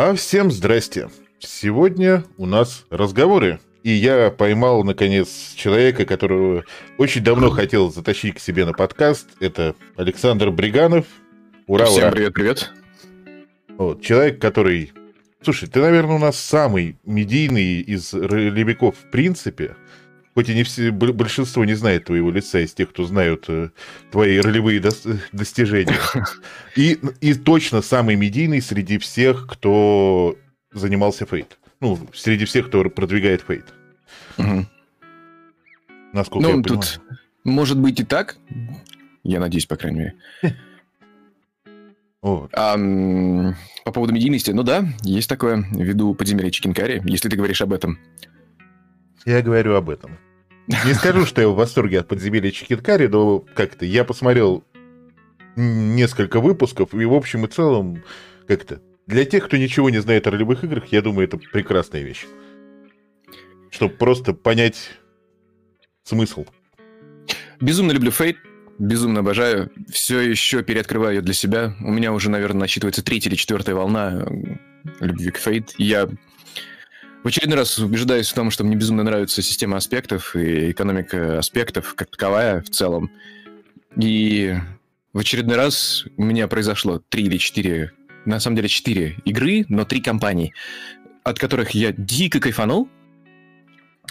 А всем здрасте. Сегодня у нас разговоры. И я поймал, наконец, человека, которого очень давно хотел затащить к себе на подкаст. Это Александр Бриганов. Ура, всем ура. Привет-привет. Вот, человек, который... Слушай, ты, наверное, у нас самый медийный из ролевиков в принципе. Хоть и не все, большинство не знает твоего лица из тех, кто знают твои ролевые достижения. И точно самый медийный среди всех, кто занимался Fate. Ну, среди всех, кто продвигает Fate. Угу. Насколько я понимаю. Может быть и так. Я надеюсь, по крайней мере. Вот. По поводу медийности, ну да, есть такое, ввиду подземелья Чикенкари, если ты говоришь об этом. Я говорю об этом. Не скажу, что я в восторге от подземелья Чикенкари, но как-то я посмотрел несколько выпусков, и в общем и целом как-то для тех, кто ничего не знает о ролевых играх, я думаю, это прекрасная вещь. Чтобы просто понять смысл. Безумно люблю Fate. Безумно обожаю. Все еще переоткрываю ее для себя. У меня уже, наверное, насчитывается 3-я или 4-я волна любви к Fate. Я в очередной раз убеждаюсь в том, что мне безумно нравится система аспектов и экономика аспектов как таковая в целом. И в очередной раз у меня произошло 3 или 4, на самом деле 4 игры, но 3 компании, от которых я дико кайфанул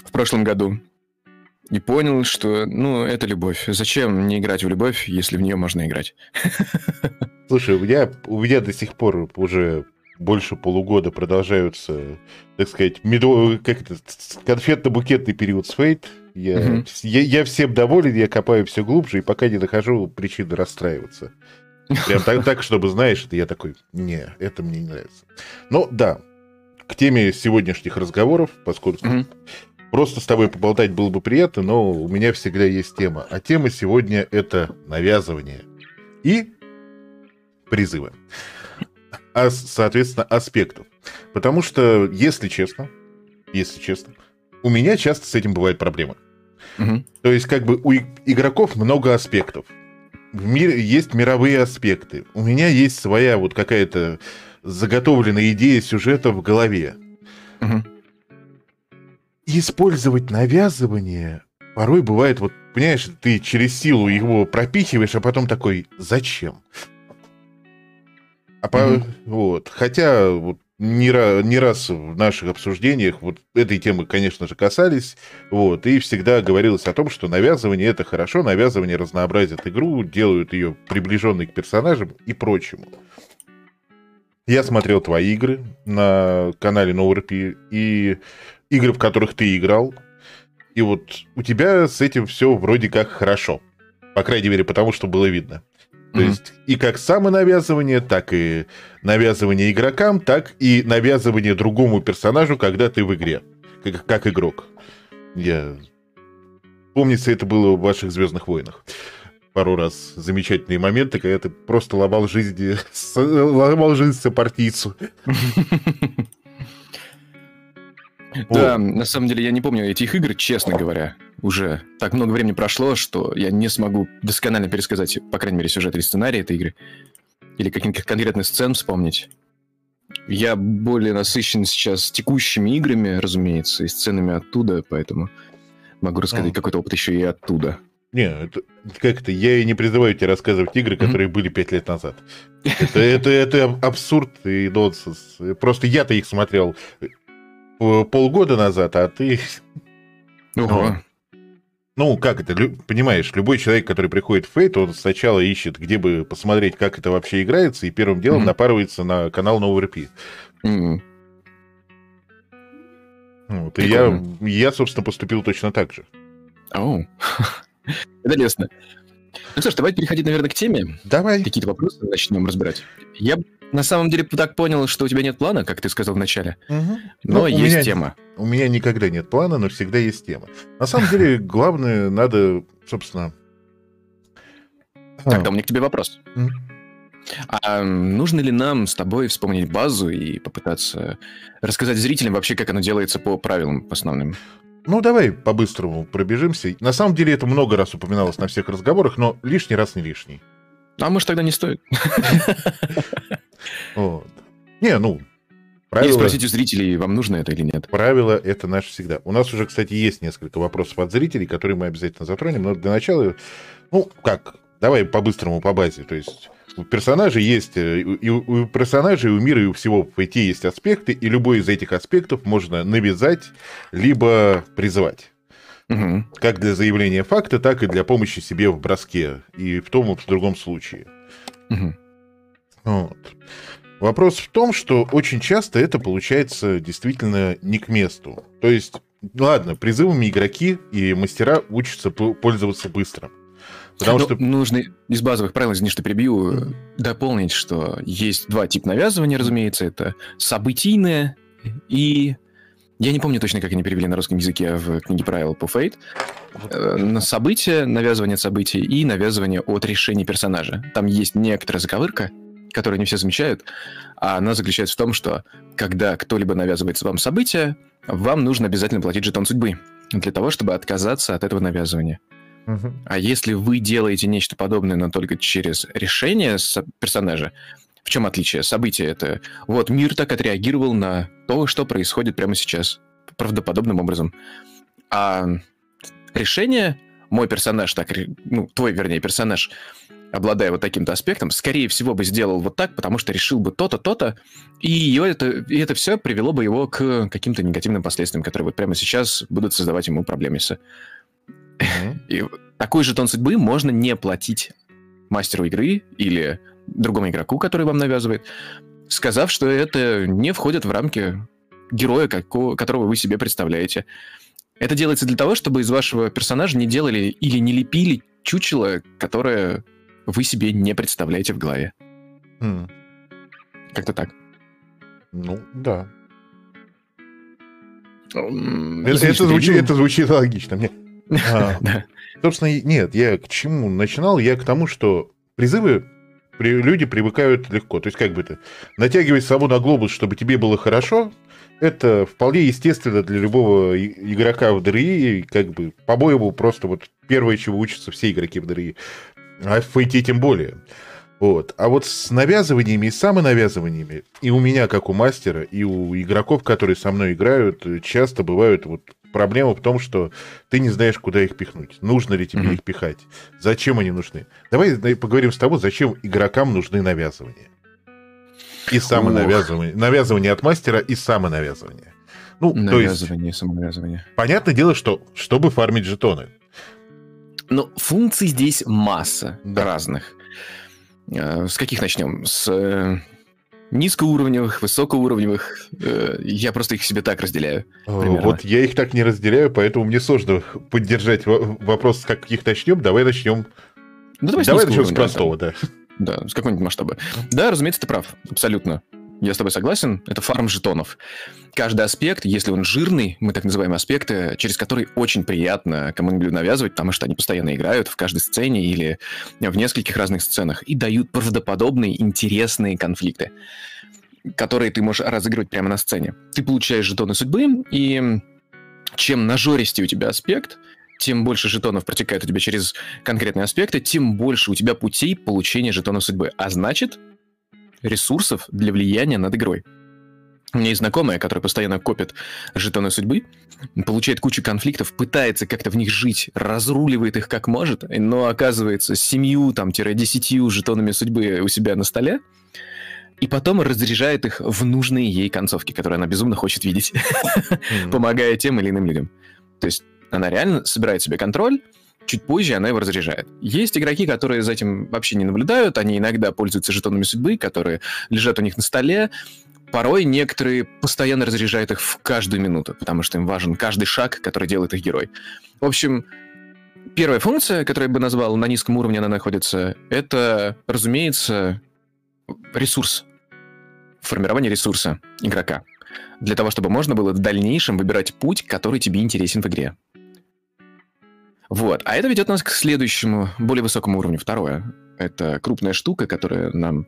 в прошлом году. И понял, что, это любовь. Зачем не играть в любовь, если в нее можно играть? Слушай, у меня до сих пор уже больше полугода продолжаются, так сказать, конфетно-букетный период с Fate. Я всем доволен, я копаю все глубже, и пока не нахожу причины расстраиваться. Прям так, чтобы, знаешь, это я такой, не, это мне не нравится. Но да, к теме сегодняшних разговоров, поскольку... Просто с тобой поболтать было бы приятно, но у меня всегда есть тема. А тема сегодня — это навязывание и призывы. Соответственно, аспектов. Потому что, если честно, у меня часто с этим бывают проблемы. Угу. То есть, у игроков много аспектов. В мире есть мировые аспекты. У меня есть своя какая-то заготовленная идея сюжета в голове. Угу. И использовать навязывание порой бывает, понимаешь, ты через силу его пропихиваешь, а потом такой, зачем? Хотя не раз в наших обсуждениях этой темы, конечно же, касались, и всегда говорилось о том, что навязывание — это хорошо, навязывание разнообразит игру, делают ее приближенной к персонажам и прочему. Я смотрел твои игры на канале NoRP и игры, в которых ты играл. И у тебя с этим все вроде как хорошо. По крайней мере, потому что было видно. То есть и как самонавязывание, так и навязывание игрокам, так и навязывание другому персонажу, когда ты в игре. Как игрок. Помнится, это было в ваших «Звёздных войнах». Пару раз замечательные моменты, когда ты просто ломал жизнь сопартийцу. Да, на самом деле я не помню этих игр, честно говоря. Уже так много времени прошло, что я не смогу досконально пересказать, по крайней мере, сюжет или сценарий этой игры. Или каких-то конкретных сцен вспомнить. Я более насыщен сейчас текущими играми, разумеется, и сценами оттуда, поэтому могу рассказать какой-то опыт еще и оттуда. Не, я и не призываю тебя рассказывать игры, которые были 5 лет назад. Это абсурд и нонсенс. Просто я-то их смотрел полгода назад, а ты... как это, понимаешь, любой человек, который приходит в Fate, он сначала ищет, где бы посмотреть, как это вообще играется, и первым делом напарывается на канал NoRP. И я, собственно, поступил точно так же. Это лестно. Ну что ж, давайте переходить, наверное, к теме. Давай. Какие-то вопросы начнем разбирать. Я на самом деле так понял, что у тебя нет плана, как ты сказал в начале. Но есть тема. У меня никогда нет плана, но всегда есть тема. На самом деле, главное, надо, собственно... Тогда у меня к тебе вопрос. А нужно ли нам с тобой вспомнить базу и попытаться рассказать зрителям вообще, как оно делается по правилам основным? Давай по-быстрому пробежимся. На самом деле, это много раз упоминалось на всех разговорах, но лишний раз не лишний. А может, тогда не стоит? Не, Правила... И спросите у зрителей, вам нужно это или нет. Правило — это наше всегда. У нас уже, кстати, есть несколько вопросов от зрителей, которые мы обязательно затронем. Но для начала, ну как, давай по-быстрому, по базе. То есть у персонажей есть, и у персонажей, и у мира, и у всего в Фейте есть аспекты, и любой из этих аспектов можно навязать, либо призывать. Угу. Как для заявления факта, так и для помощи себе в броске. И в том, и в другом случае. Угу. Вот. Вопрос в том, что очень часто это получается действительно не к месту. То есть, ладно, призывами игроки и мастера учатся пользоваться быстро. Потому что... Нужно из базовых правил, извини, что перебью, дополнить, что есть два типа навязывания, разумеется. Это событийное и... Я не помню точно, как они перевели на русском языке в книге правил по Fate. События, навязывание событий и навязывание от решений персонажа. Там есть некоторая заковырка, которую не все замечают, а она заключается в том, что когда кто-либо навязывает вам события, вам нужно обязательно платить жетон судьбы для того, чтобы отказаться от этого навязывания. Угу. А если вы делаете нечто подобное, но только через решение персонажа, в чем отличие? Событие — это вот мир так отреагировал на то, что происходит прямо сейчас, правдоподобным образом. А решение мой персонаж, так, ну, твой, вернее, персонаж, обладая вот таким-то аспектом, скорее всего бы сделал вот так, потому что решил бы то-то, то-то, и это все привело бы его к каким-то негативным последствиям, которые вот прямо сейчас будут создавать ему проблемы. И такой жетон судьбы можно не платить мастеру игры или другому игроку, который вам навязывает, сказав, что это не входит в рамки героя, которого вы себе представляете. Это делается для того, чтобы из вашего персонажа не делали или не лепили чучело, которое... вы себе не представляете в голове. Как-то так. Ну, да. Это звучит логично мне. Собственно, нет, я к чему начинал? Я к тому, что призывы люди привыкают легко. То есть, как бы ты натягивай сову на глобус, чтобы тебе было хорошо, это вполне естественно для любого игрока в НРИ, как бы по-моему просто вот первое, чего учатся все игроки в НРИ. А в Фейте тем более. Вот. А вот с навязываниями и самонавязываниями, и у меня, как у мастера, и у игроков, которые со мной играют, часто бывают вот проблемы в том, что ты не знаешь, куда их пихнуть. Нужно ли тебе их пихать? Зачем они нужны? Давай поговорим с тобой, зачем игрокам нужны навязывания. И самонавязывания. Навязывание от мастера и самонавязывание. Ну, навязывание, то есть, самонавязывание. Понятное дело, что чтобы фармить жетоны. Но функций здесь масса разных. С каких начнем? С низкоуровневых, высокоуровневых. Я просто их себе так разделяю. Примерно. Вот я их так не разделяю, поэтому мне сложно поддержать вопрос, с каких начнем. Давай начнем. Ну, давай начнем с простого, там. Да. Да, с какого-нибудь масштаба. Да, разумеется, ты прав. Абсолютно. Я с тобой согласен. Это фарм жетонов. Каждый аспект, если он жирный, мы так называем аспекты, через которые очень приятно кому-нибудь навязывать, потому что они постоянно играют в каждой сцене или в нескольких разных сценах и дают правдоподобные интересные конфликты, которые ты можешь разыгрывать прямо на сцене. Ты получаешь жетоны судьбы, и чем нажористее у тебя аспект, тем больше жетонов протекает у тебя через конкретные аспекты, тем больше у тебя путей получения жетонов судьбы. А значит... ресурсов для влияния над игрой. У меня есть знакомая, которая постоянно копит жетоны судьбы, получает кучу конфликтов, пытается как-то в них жить, разруливает их как может, но оказывается с 7-10 жетонами судьбы у себя на столе, и потом разряжает их в нужные ей концовки, которые она безумно хочет видеть, помогая тем или иным людям. То есть она реально собирает себе контроль, чуть позже она его разряжает. Есть игроки, которые за этим вообще не наблюдают, они иногда пользуются жетонами судьбы, которые лежат у них на столе. Порой некоторые постоянно разряжают их в каждую минуту, потому что им важен каждый шаг, который делает их герой. В общем, первая функция, которую я бы назвал, на низком уровне она находится, это, разумеется, ресурс. Формирование ресурса игрока. Для того, чтобы можно было в дальнейшем выбирать путь, который тебе интересен в игре. Вот. А это ведет нас к следующему, более высокому уровню. Второе. Это крупная штука, которая нам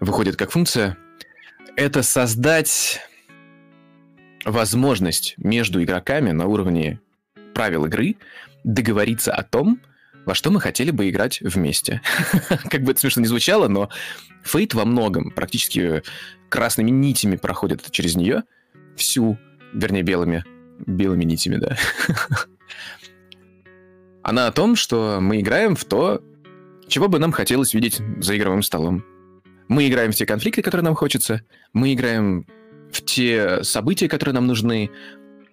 выходит как функция. Это создать возможность между игроками на уровне правил игры договориться о том, во что мы хотели бы играть вместе. Как бы это смешно ни звучало, но Fate во многом практически красными нитями проходят через нее всю, вернее, белыми нитями, да. Она о том, что мы играем в то, чего бы нам хотелось видеть за игровым столом. Мы играем в те конфликты, которые нам хочется, мы играем в те события, которые нам нужны.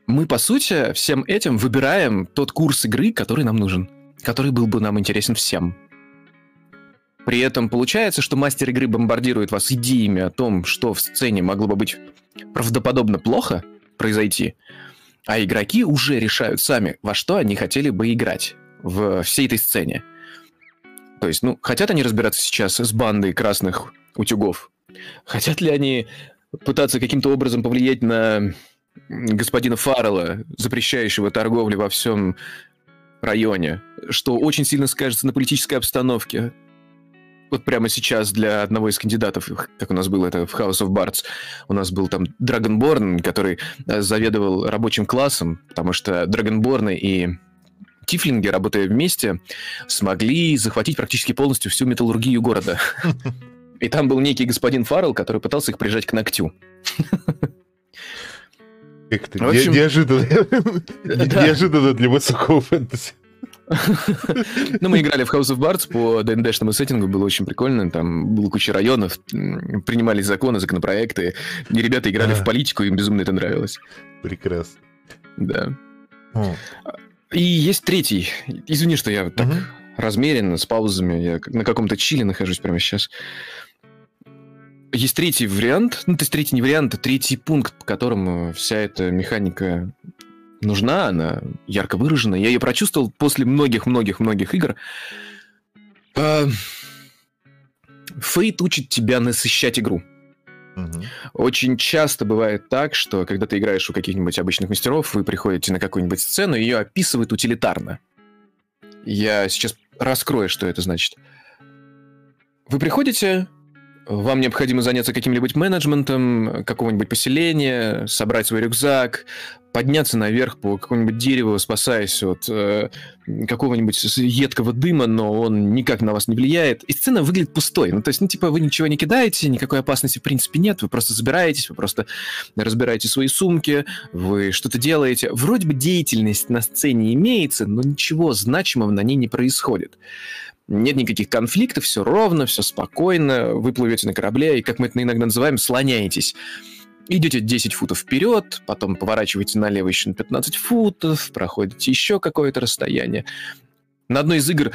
Мы, по сути, всем этим выбираем тот курс игры, который нам нужен, который был бы нам интересен всем. При этом получается, что мастер игры бомбардирует вас идеями о том, что в сцене могло бы быть правдоподобно плохо произойти, а игроки уже решают сами, во что они хотели бы играть в всей этой сцене. То есть, ну, хотят они разбираться сейчас с бандой красных утюгов? Хотят ли они пытаться каким-то образом повлиять на господина Фаррела, запрещающего торговлю во всем районе, что очень сильно скажется на политической обстановке? Вот прямо сейчас для одного из кандидатов, как у нас было это в House of Bards, у нас был там Dragonborn, который заведовал рабочим классом, потому что Dragonborn и тифлинги, работая вместе, смогли захватить практически полностью всю металлургию города. И там был некий господин Фаррел, который пытался их прижать к ногтю. Как-то неожиданно для высокого фэнтези. Ну, мы играли в House of Bards по D&D-шному сеттингу, было очень прикольно, там было куча районов, принимались законы, законопроекты, и ребята играли в политику, им безумно это нравилось. Прекрасно. Да. И есть третий. Извини, что я так размеренно, с паузами, я на каком-то чиле нахожусь прямо сейчас. Есть третий вариант, ну, то есть третий не вариант, а третий пункт, по которому вся эта механика нужна, она ярко выражена. Я ее прочувствовал после многих-многих-многих игр. Фейт учит тебя насыщать игру. Очень часто бывает так, что когда ты играешь у каких-нибудь обычных мастеров, вы приходите на какую-нибудь сцену, ее описывают утилитарно. Я сейчас раскрою, что это значит. Вы приходите, вам необходимо заняться каким-нибудь менеджментом какого-нибудь поселения, собрать свой рюкзак, подняться наверх по какому-нибудь дереву, спасаясь от какого-нибудь едкого дыма, но он никак на вас не влияет. И сцена выглядит пустой. Ну, то есть, ну, типа, вы ничего не кидаете, никакой опасности в принципе нет, вы просто забираетесь, вы просто разбираете свои сумки, вы что-то делаете. Вроде бы деятельность на сцене имеется, но ничего значимого на ней не происходит. Нет никаких конфликтов, все ровно, все спокойно, вы плывете на корабле и, как мы это иногда называем, слоняетесь. Идете 10 футов вперед, потом поворачиваете налево еще на 15 футов, проходите еще какое-то расстояние. На одной из игр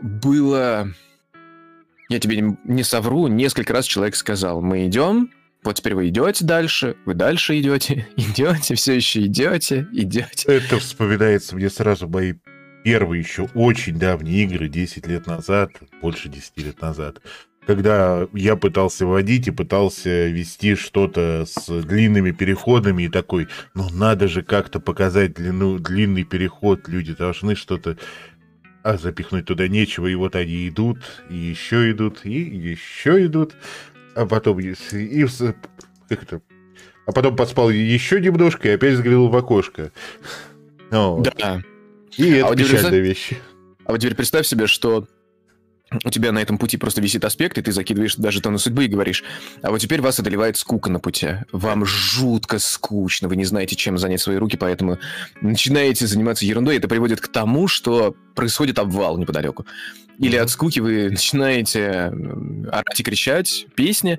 было, я тебе не совру, несколько раз человек сказал: мы идем, вот теперь вы идете дальше, вы дальше идете, идете, все еще идете, идете. Это вспоминается мне сразу мои первые еще очень давние игры 10 лет назад, больше 10 лет назад. Когда я пытался водить и пытался вести что-то с длинными переходами, и такой, ну надо же как-то показать длину, длинный переход, люди должны что-то, а запихнуть туда нечего, и вот они идут, и еще идут, и еще идут, а потом, и, как это? А потом поспал еще немножко и опять взглянул в окошко. Ну, да. И это печальная вещь. А вот теперь представь себе, что у тебя на этом пути просто висит аспект, и ты закидываешь даже то на судьбы и говоришь: а вот теперь вас одолевает скука на пути. Вам жутко скучно, вы не знаете, чем занять свои руки, поэтому начинаете заниматься ерундой, и это приводит к тому, что происходит обвал неподалеку. Или от скуки вы начинаете орать и кричать песни,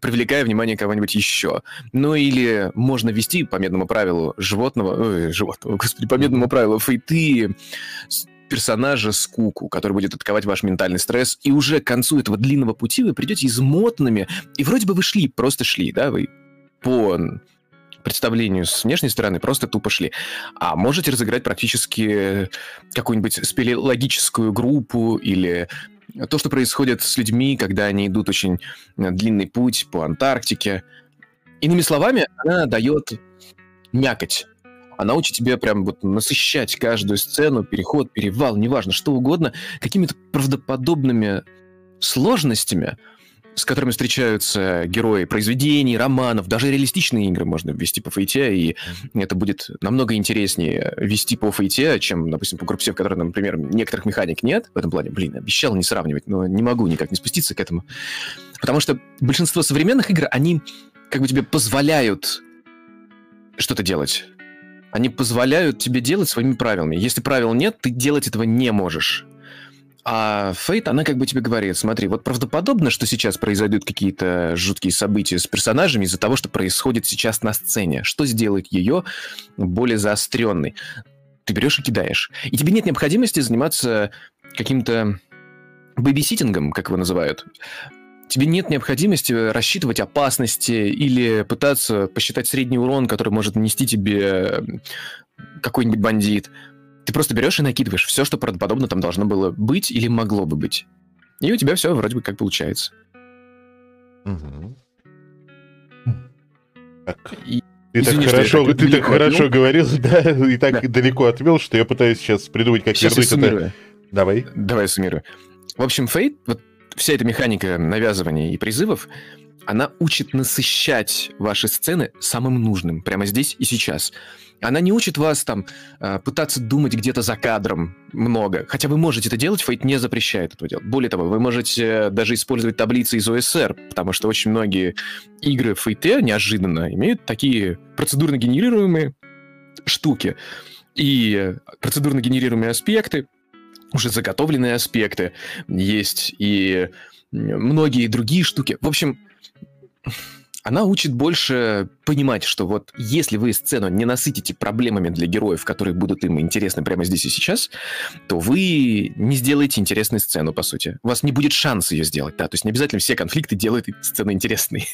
привлекая внимание кого-нибудь еще. Ну или можно вести по медному правилу по медному правилу фейты персонажа скуку, который будет атаковать ваш ментальный стресс, и уже к концу этого длинного пути вы придете измотанными, и вроде бы вы шли, просто шли, да, вы по представлению с внешней стороны просто тупо шли. А можете разыграть практически какую-нибудь спелеологическую группу или то, что происходит с людьми, когда они идут очень длинный путь по Антарктике. Иными словами, она дает мякоть. Она учит тебя прям вот насыщать каждую сцену, переход, перевал, неважно, что угодно, какими-то правдоподобными сложностями, с которыми встречаются герои произведений, романов, даже реалистичные игры можно ввести по фейте, и это будет намного интереснее вести по фейте, чем, допустим, по ГУРПСе, в которой, например, некоторых механик нет. В этом плане, блин, обещал не сравнивать, но не могу никак не спуститься к этому. Потому что большинство современных игр, они как бы тебе позволяют что-то делать. Они позволяют тебе делать своими правилами. Если правил нет, ты делать этого не можешь. А Fate, она как бы тебе говорит, смотри, вот правдоподобно, что сейчас произойдут какие-то жуткие события с персонажами из-за того, что происходит сейчас на сцене. Что сделает ее более заостренной? Ты берешь и кидаешь. И тебе нет необходимости заниматься каким-то бэбиситингом, как его называют. Тебе нет необходимости рассчитывать опасности или пытаться посчитать средний урон, который может нанести тебе какой-нибудь бандит. Ты просто берешь и накидываешь все, что правдоподобно там должно было быть или могло бы быть. И у тебя все вроде бы как получается. Угу. Так. И... Ты так хорошо говорил, да, и так далеко отвел, что я пытаюсь сейчас придумать, как вернуть это. Давай я суммирую. В общем, Fate, вот вся эта механика навязывания и призывов, она учит насыщать ваши сцены самым нужным, прямо здесь и сейчас. Она не учит вас там пытаться думать где-то за кадром много. Хотя вы можете это делать, Fate не запрещает этого делать. Более того, вы можете даже использовать таблицы из ОСР, потому что очень многие игры в Fate неожиданно имеют такие процедурно генерируемые штуки. И процедурно генерируемые аспекты, уже заготовленные аспекты, есть и многие другие штуки. В общем... Она учит больше понимать, что вот если вы сцену не насытите проблемами для героев, которые будут им интересны прямо здесь и сейчас, то вы не сделаете интересную сцену, по сути. У вас не будет шанса ее сделать, да. То есть не обязательно все конфликты делают сцену интересной.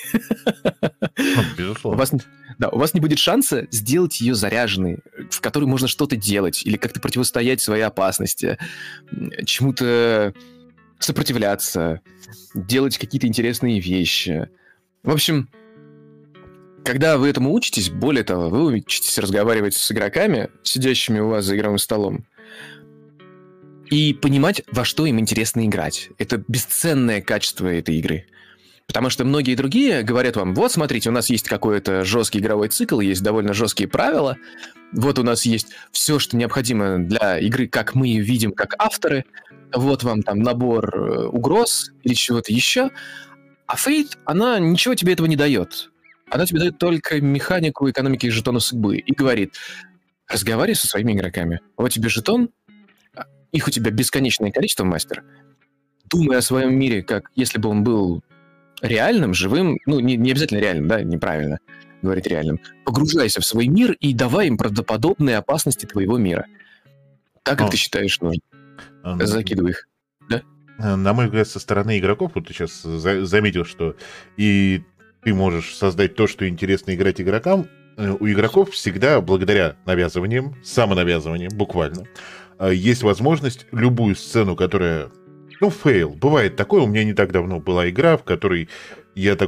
Безусловно. У вас не будет шанса сделать ее заряженной, в которой можно что-то делать или как-то противостоять своей опасности, чему-то сопротивляться, делать какие-то интересные вещи. В общем, когда вы этому учитесь, более того, вы учитесь разговаривать с игроками, сидящими у вас за игровым столом, и понимать, во что им интересно играть. Это бесценное качество этой игры. Потому что многие другие говорят вам, вот, смотрите, у нас есть какой-то жесткий игровой цикл, есть довольно жесткие правила, вот у нас есть все, что необходимо для игры, как мы ее видим, как авторы, вот вам там набор угроз или чего-то еще. А Fate, она ничего тебе этого не дает. Она тебе дает только механику экономики жетонов судьбы. И говорит, разговаривай со своими игроками. Вот тебе жетон, их у тебя бесконечное количество, мастер. Думай о своем мире, как если бы он был реальным, живым. Ну, не обязательно реальным, да, неправильно говорить реальным. Погружайся в свой мир и давай им правдоподобные опасности твоего мира. Так, как ты считаешь нужно. Закидывай их. Да? На мой взгляд, со стороны игроков, вот ты сейчас заметил, что и ты можешь создать то, что интересно играть игрокам, у игроков всегда, благодаря навязываниям, самонавязываниям, буквально, есть возможность любую сцену, которая... Ну, фейл. Бывает такое. У меня не так давно была игра, в которой я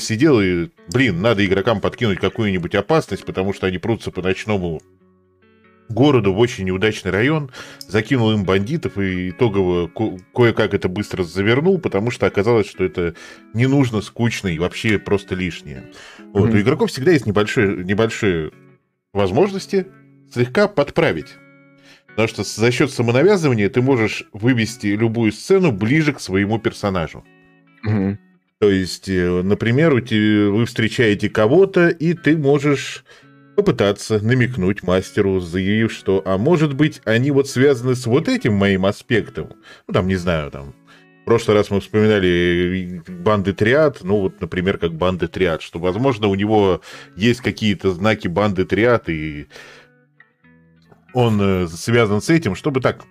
сидел и... Блин, надо игрокам подкинуть какую-нибудь опасность, потому что они прутся по ночному... городу в очень неудачный район, закинул им бандитов и итогово кое-как это быстро завернул, потому что оказалось, что это не нужно, скучно и вообще просто лишнее. Вот. У игроков всегда есть небольшие возможности слегка подправить. Потому что за счет самонавязывания ты можешь вывести любую сцену ближе к своему персонажу. То есть, например, вы встречаете кого-то, и ты можешь... попытаться намекнуть мастеру, заявив, что, а может быть, они вот связаны с вот этим моим аспектом. Ну, там, не знаю, там... В прошлый раз мы вспоминали банды Триад, ну, вот, например, как банды Триад, что, возможно, у него есть какие-то знаки банды Триад, и он связан с этим, чтобы так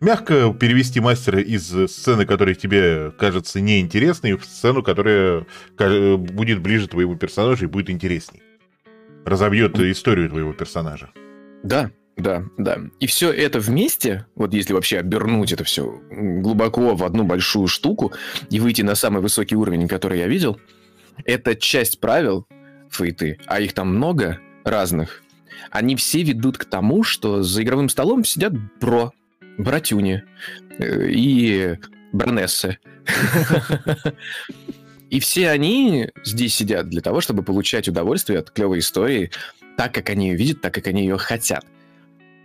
мягко перевести мастера из сцены, которая тебе кажется неинтересной, в сцену, которая будет ближе твоему персонажу и будет интересней. Разобьет историю твоего персонажа. Да. И все это вместе, вот если вообще обернуть это все глубоко в одну большую штуку и выйти на самый высокий уровень, который я видел, это часть правил Фейты, а их там много разных, они все ведут к тому, что за игровым столом сидят братюни и баронессы. И все они здесь сидят для того, чтобы получать удовольствие от клевой истории так, как они ее видят, так, как они ее хотят.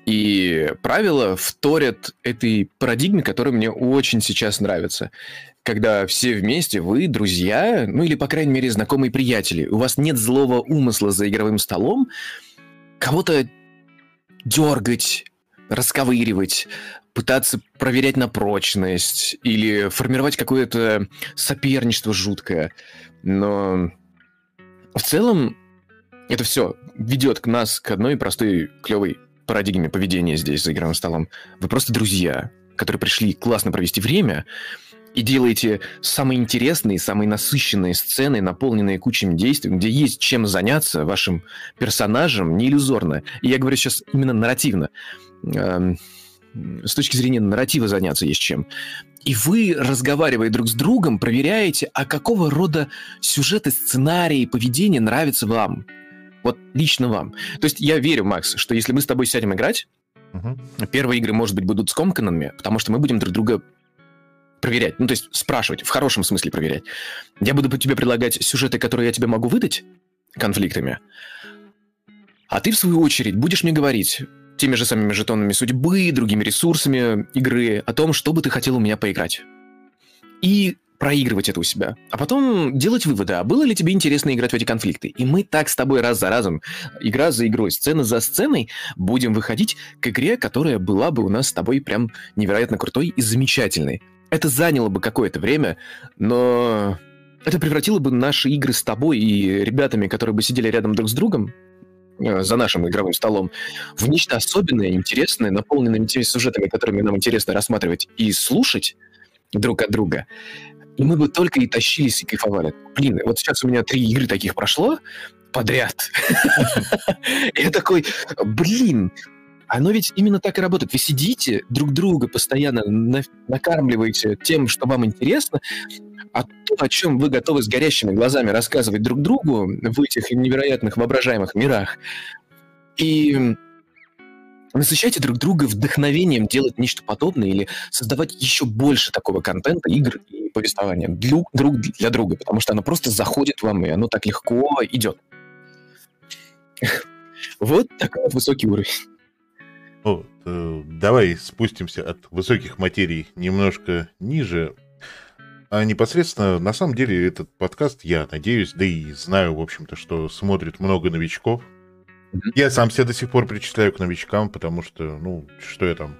И правила вторят этой парадигме, которая мне очень сейчас нравится. Когда все вместе, вы, друзья, ну или, по крайней мере, знакомые приятели, у вас нет злого умысла за игровым столом кого-то дергать, расковыривать, пытаться проверять на прочность или формировать какое-то соперничество жуткое. Но в целом это все ведет к нас к одной простой клевой парадигме поведения здесь за игровым столом. Вы просто друзья, которые пришли классно провести время и делаете самые интересные, самые насыщенные сцены, наполненные кучами действий, где есть чем заняться вашим персонажем, не иллюзорно. И я говорю сейчас именно нарративно. С точки зрения нарратива заняться есть чем. И вы, разговаривая друг с другом, проверяете, а какого рода сюжеты, сценарии, поведение нравятся вам. Вот лично вам. То есть я верю, Макс, что если мы с тобой сядем играть, первые игры, может быть, будут скомканными, потому что мы будем друг друга проверять. Ну, то есть спрашивать, в хорошем смысле проверять. Я буду тебе предлагать сюжеты, которые я тебе могу выдать конфликтами, а ты, в свою очередь, будешь мне говорить теми же самыми жетонами судьбы, другими ресурсами игры о том, что бы ты хотел у меня поиграть. И проигрывать это у себя. А потом делать выводы, а было ли тебе интересно играть в эти конфликты. И мы так с тобой раз за разом, игра за игрой, сцена за сценой, будем выходить к игре, которая была бы у нас с тобой прям невероятно крутой и замечательной. Это заняло бы какое-то время, но это превратило бы наши игры с тобой и ребятами, которые бы сидели рядом друг с другом, за нашим игровым столом, в нечто особенное, интересное, наполненное теми сюжетами, которыми нам интересно рассматривать и слушать друг от друга. И мы бы только и тащились, и кайфовали. Блин, вот сейчас у меня 3 игры таких прошло подряд. Я такой, блин, оно ведь именно так и работает. Вы сидите друг друга постоянно, накармливаете тем, что вам интересно, а то, о чем вы готовы с горящими глазами рассказывать друг другу в этих невероятных воображаемых мирах. И насыщайте друг друга вдохновением делать нечто подобное или создавать еще больше такого контента, игр и повествования друг для друга, потому что оно просто заходит вам, и оно так легко идет. Вот такой вот высокий уровень. Давай спустимся от высоких материй немножко ниже. А непосредственно, на самом деле, этот подкаст, я надеюсь, да и знаю, в общем-то, что смотрит много новичков. Я сам себя до сих пор причисляю к новичкам, потому что, ну, что я там,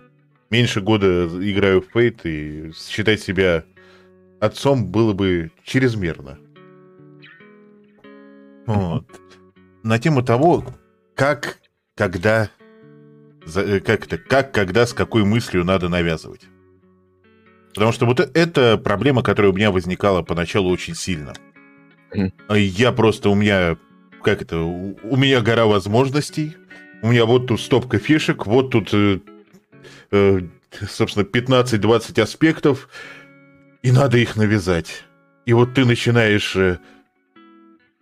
меньше года играю в Fate, и считать себя отцом было бы чрезмерно. Вот. На тему того, как, когда, с какой мыслью надо навязывать. Потому что вот это проблема, которая у меня возникала поначалу очень сильно. Я просто, у меня гора возможностей, у меня вот тут стопка фишек, вот тут, собственно, 15-20 аспектов, и надо их навязать. И вот ты начинаешь...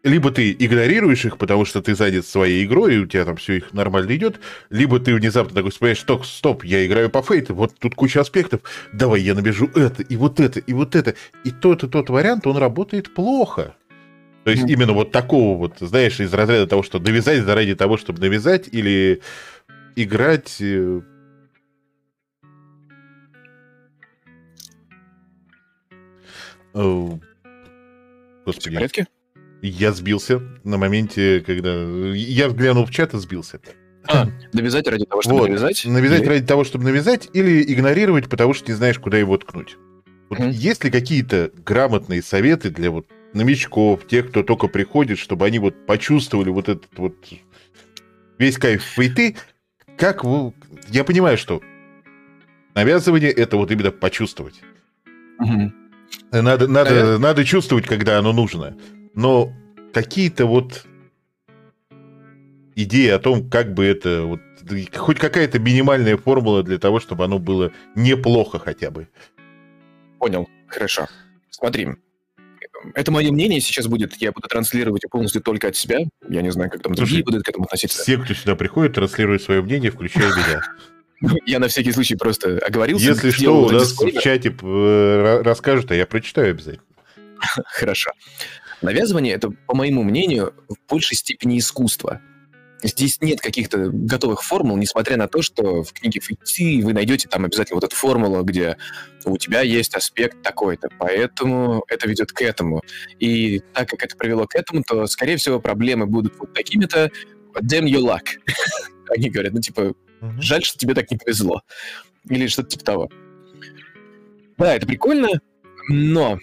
Либо ты игнорируешь их, потому что ты занят своей игрой, и у тебя там все их нормально идет, либо ты внезапно такой вспоминаешь, что стоп, я играю по Фейту, вот тут куча аспектов, давай я набежу это, и вот это, и вот это. И тот вариант, он работает плохо. То есть именно вот такого вот, знаешь, из разряда того, что навязать заради того, чтобы навязать, или играть... Господи. В порядке? Я сбился на моменте, когда... Я взглянул в чат и сбился. Навязать ради того, чтобы навязать? Навязать ради того, чтобы навязать, или игнорировать, потому что не знаешь, куда его ткнуть. Вот есть ли какие-то грамотные советы для вот новичков, тех, кто только приходит, чтобы они вот почувствовали вот этот вот весь кайф фейты? Как вы... Я понимаю, что навязывание — это вот именно почувствовать. Надо чувствовать, когда оно нужно. Но какие-то вот идеи о том, как бы это... Вот, хоть какая-то минимальная формула для того, чтобы оно было неплохо хотя бы. Понял. Хорошо. Смотри. Это мое мнение сейчас будет. Я буду транслировать полностью только от себя. Я не знаю, как там другие будут к этому относиться. Все, кто сюда приходит, транслируют свое мнение, включая меня. Я на всякий случай просто оговорился. Если что, у нас в чате расскажут, а я прочитаю обязательно. Хорошо. Навязывание — это, по моему мнению, в большей степени искусство. Здесь нет каких-то готовых формул, несмотря на то, что в книге Фейти вы найдете там обязательно вот эту формулу, где у тебя есть аспект такой-то, поэтому это ведет к этому. И так как это привело к этому, то, скорее всего, проблемы будут вот такими-то. Damn your luck. Они говорят, ну, типа, жаль, что тебе так не повезло. Или что-то типа того. Да, это прикольно, но...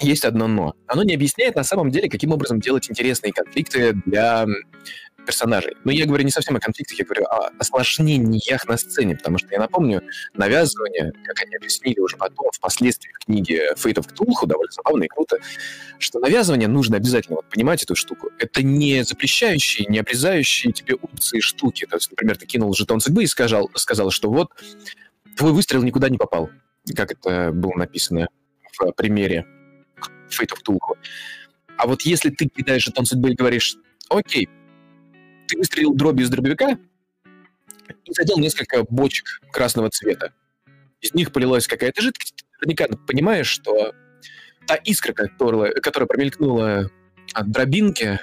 Есть одно «но». Оно не объясняет на самом деле, каким образом делать интересные конфликты для персонажей. Но я говорю не совсем о конфликтах, я говорю о осложнениях на сцене, потому что я напомню, навязывание, как они объяснили уже потом, впоследствии в книге Fate of Cthulhu, довольно забавно и круто, что навязывание нужно обязательно вот, понимать эту штуку. Это не запрещающие, не обрезающие тебе опции штуки. То есть, например, ты кинул жетон судьбы и сказал, что вот твой выстрел никуда не попал, как это было написано в примере Fate of Cthulhu. А вот если ты кидаешь жетон судьбы и говоришь: окей, ты выстрелил дробью из дробовика и задел несколько бочек красного цвета. Из них полилась какая-то жидкость. Ты наверняка понимаешь, что та искра, которая промелькнула от дробинки,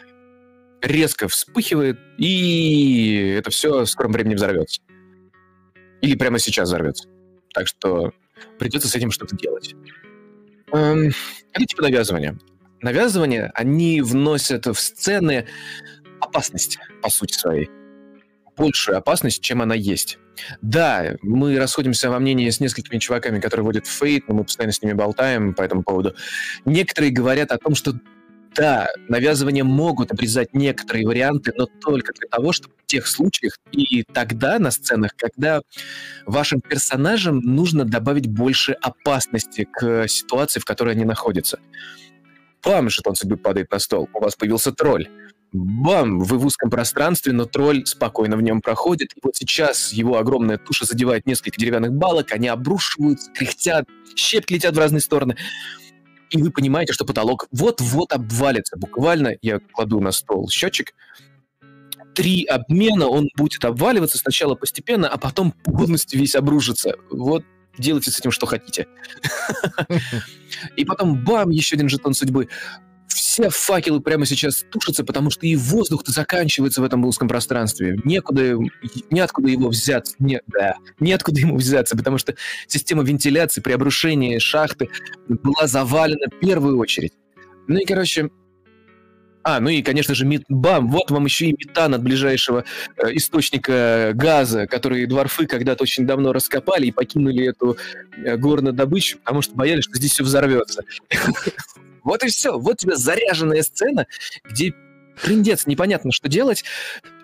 резко вспыхивает, и это все в скором времени взорвется. Или прямо сейчас взорвется. Так что придется с этим что-то делать. Это типа навязывания. Навязывания, они вносят в сцены опасность, по сути своей. Большую опасность, чем она есть. Да, мы расходимся во мнении с несколькими чуваками, которые водят фейт, но мы постоянно с ними болтаем по этому поводу. Некоторые говорят о том, что да, навязывания могут обрезать некоторые варианты, но только для того, чтобы в тех случаях и тогда на сценах, когда вашим персонажам нужно добавить больше опасности к ситуации, в которой они находятся. Бам, жетон судьбы падает на стол, у вас появился тролль. Бам, вы в узком пространстве, но тролль спокойно в нем проходит. И вот сейчас его огромная туша задевает несколько деревянных балок, они обрушиваются, кряхтят, щепки летят в разные стороны. И вы понимаете, что потолок вот-вот обвалится. Буквально, я кладу на стол счетчик, 3 обмена, он будет обваливаться сначала постепенно, а потом полностью весь обрушится. Вот делайте с этим, что хотите. И потом, бам, еще один жетон судьбы. Все факелы прямо сейчас тушатся, потому что и воздух-то заканчивается в этом узком пространстве. Неоткуда его взяться. Неоткуда ему взяться, потому что система вентиляции при обрушении шахты была завалена в первую очередь. Ну и, короче... конечно же, бам, вот вам еще и метан от ближайшего источника газа, который дворфы когда-то очень давно раскопали и покинули эту горную добычу, потому что боялись, что здесь все взорвется. Вот и все. Вот тебе заряженная сцена, где трындец, непонятно, что делать.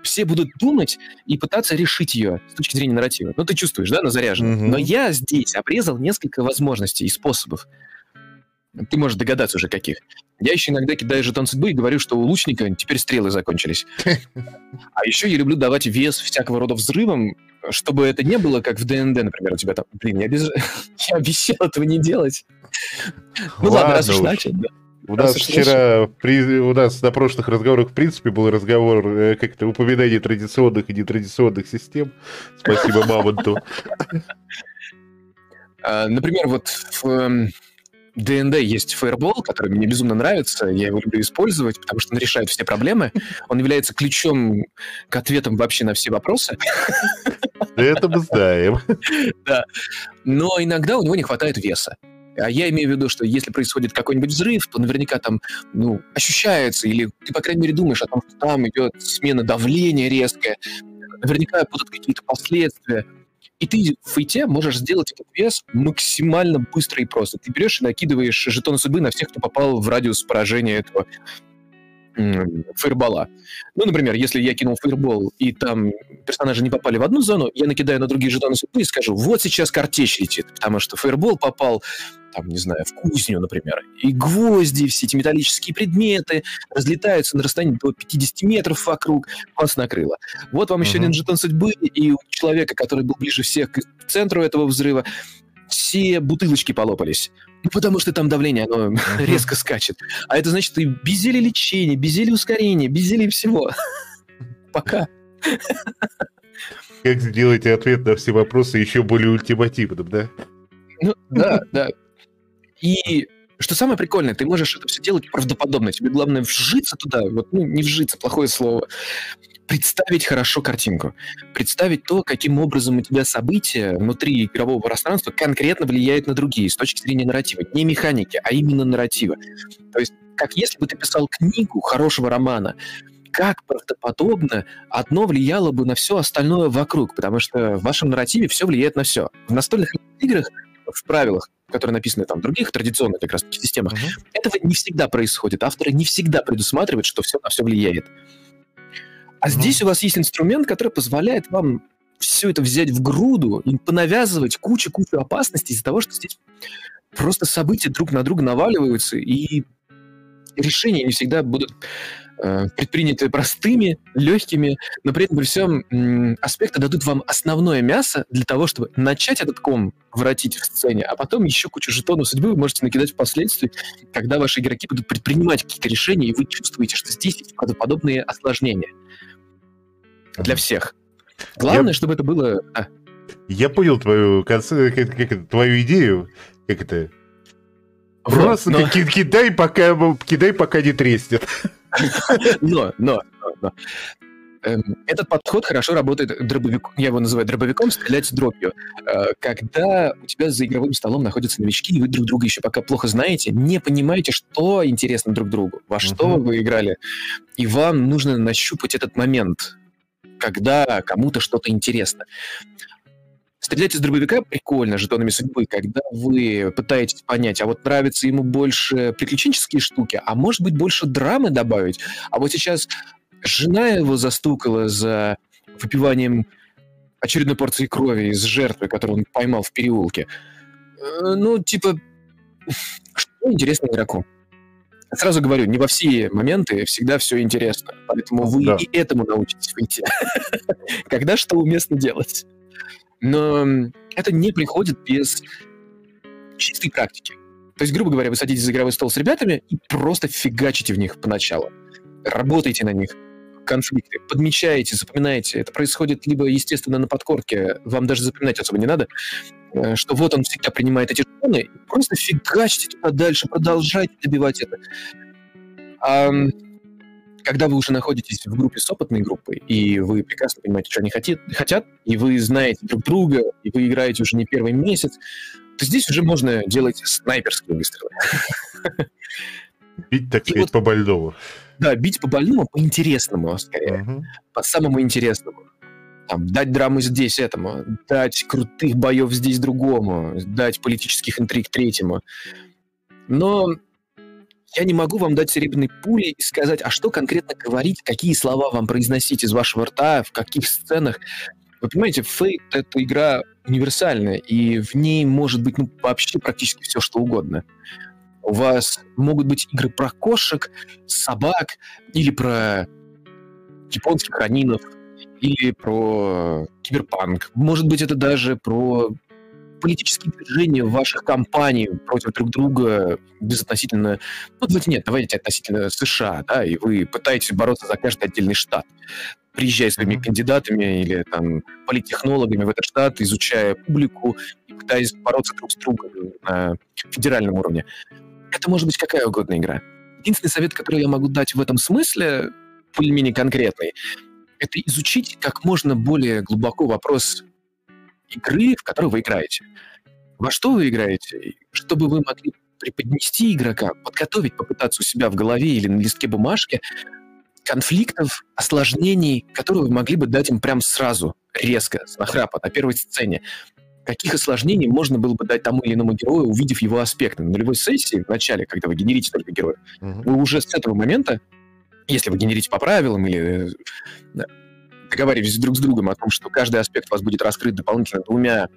Все будут думать и пытаться решить ее с точки зрения нарратива. Ну, ты чувствуешь, да, она заряжена. Но я здесь обрезал несколько возможностей и способов. Ты можешь догадаться уже, каких. Я еще иногда кидаю жетон судьбы и говорю, что у лучника теперь стрелы закончились. А еще я люблю давать вес всякого рода взрывам, чтобы это не было, как в ДНД, например, у тебя там... Я обещал этого не делать. Ну ладно, раз уж начали. У нас на прошлых разговорах, в принципе, был разговор, как-то упоминание традиционных и нетрадиционных систем. Спасибо Мамонту. Например, вот в... ДНД есть фаербол, который мне безумно нравится, я его люблю использовать, потому что он решает все проблемы, он является ключом к ответам вообще на все вопросы. Это мы знаем. Да. Но иногда у него не хватает веса. А я имею в виду, что если происходит какой-нибудь взрыв, то наверняка там, ощущается, или ты, по крайней мере, думаешь о том, что там идет смена давления резкая, наверняка будут какие-то последствия. И ты в фейте можешь сделать этот вес максимально быстро и просто. Ты берешь и накидываешь жетоны судьбы на всех, кто попал в радиус поражения этого фаербола. Ну, например, если я кинул фаербол, и там персонажи не попали в одну зону, я накидаю на другие жетоны судьбы и скажу, вот сейчас картечь летит, потому что фаербол попал, там, не знаю, в кузню, например. И гвозди, все эти металлические предметы разлетаются на расстоянии до 50 метров вокруг. Вас накрыло. Вот вам еще один жетон судьбы, и у человека, который был ближе всех к центру этого взрыва, все бутылочки полопались. Ну, потому что там давление, оно резко скачет. А это значит, что и без зелья лечения, без зелья ускорения, без зелья всего. Пока. Как сделать ответ на все вопросы еще более ультимативным, да? Ну, да, да. И Что самое прикольное, ты можешь это все делать правдоподобно. Тебе главное вжиться туда, вот, ну, не вжиться, плохое слово, представить хорошо картинку. Представить то, каким образом у тебя события внутри игрового пространства конкретно влияют на другие с точки зрения нарратива. Не механики, а именно нарратива. То есть, как если бы ты писал книгу хорошего романа, как правдоподобно одно влияло бы на все остальное вокруг, потому что в вашем нарративе все влияет на все. В настольных играх, в правилах, которые написаны там в других традиционных как раз системах, этого не всегда происходит. Авторы не всегда предусматривают, что все на все влияет. А здесь у вас есть инструмент, который позволяет вам все это взять в груду и понавязывать кучу-кучу опасностей из-за того, что здесь просто события друг на друга наваливаются, и решения не всегда будут предприняты простыми, легкими, но при этом при всем аспекты дадут вам основное мясо для того, чтобы начать этот ком воротить в сцене, а потом еще кучу жетонов судьбы вы можете накидать впоследствии, когда ваши игроки будут предпринимать какие-то решения, и вы чувствуете, что здесь есть подобные осложнения. Для всех. Главное, чтобы это было... Я понял твою, твою идею. Как это? Вот, просто но... кидай, пока не треснет. Но. Этот подход хорошо работает дробовиком, я его называю дробовиком, стрелять с дробью. Когда у тебя за игровым столом находятся новички, и вы друг друга еще пока плохо знаете, не понимаете, что интересно друг другу, во что вы играли, и вам нужно нащупать этот момент, когда кому-то что-то интересно. Стрелять из дробовика прикольно, жетонами судьбы, когда вы пытаетесь понять, а вот нравятся ему больше приключенческие штуки, а может быть больше драмы добавить. А вот сейчас жена его застукала за выпиванием очередной порции крови из жертвы, которую он поймал в переулке. Ну, типа, что интересно игроку? Сразу говорю, не во все моменты всегда все интересно, поэтому вы и этому научитесь выйти. Когда что уместно делать. Но это не приходит без чистой практики. То есть, грубо говоря, вы садитесь за игровой стол с ребятами и просто фигачите в них поначалу. Работаете на них, конфликты, подмечаете, запоминаете. Это происходит либо, естественно, на подкорке, вам даже запоминать особо не надо, что вот он всегда принимает эти штуки, просто фигачите туда дальше, продолжайте добивать это. А когда вы уже находитесь в группе с опытной группой, и вы прекрасно понимаете, что они хотят, и вы знаете друг друга, и вы играете уже не первый месяц, то здесь уже можно делать снайперские выстрелы. Бить, так сказать, вот, по больному. Да, бить по больному, по-интересному, скорее. По самому интересному. Там, дать драму здесь этому, дать крутых боев здесь другому, дать политических интриг третьему. Но... я не могу вам дать серебряной пули и сказать, а что конкретно говорить, какие слова вам произносить из вашего рта, в каких сценах. Вы понимаете, Fate — это игра универсальная, и в ней может быть, ну, вообще практически все, что угодно. У вас могут быть игры про кошек, собак, или про японских ранинов, или про киберпанк. Может быть, это даже про... политические движения ваших компаний против друг друга безотносительно... Ну, давайте относительно США, да, и вы пытаетесь бороться за каждый отдельный штат, приезжая своими кандидатами или там политтехнологами в этот штат, изучая публику и пытаясь бороться друг с другом на федеральном уровне. Это может быть какая угодно игра. Единственный совет, который я могу дать в этом смысле, более-менее конкретный, это изучить как можно более глубоко вопрос... игры, в которую вы играете. Во что вы играете? Чтобы вы могли преподнести игрокам, подготовить, попытаться у себя в голове или на листке бумажки конфликтов, осложнений, которые вы могли бы дать им прям сразу, резко, с нахрапа, на первой сцене. Каких осложнений можно было бы дать тому или иному герою, увидев его аспекты. На нулевой сессии, в начале, когда вы генерите только героя, вы уже с этого момента, если вы генерите по правилам или... договаривались друг с другом о том, что каждый аспект у вас будет раскрыт дополнительно двумя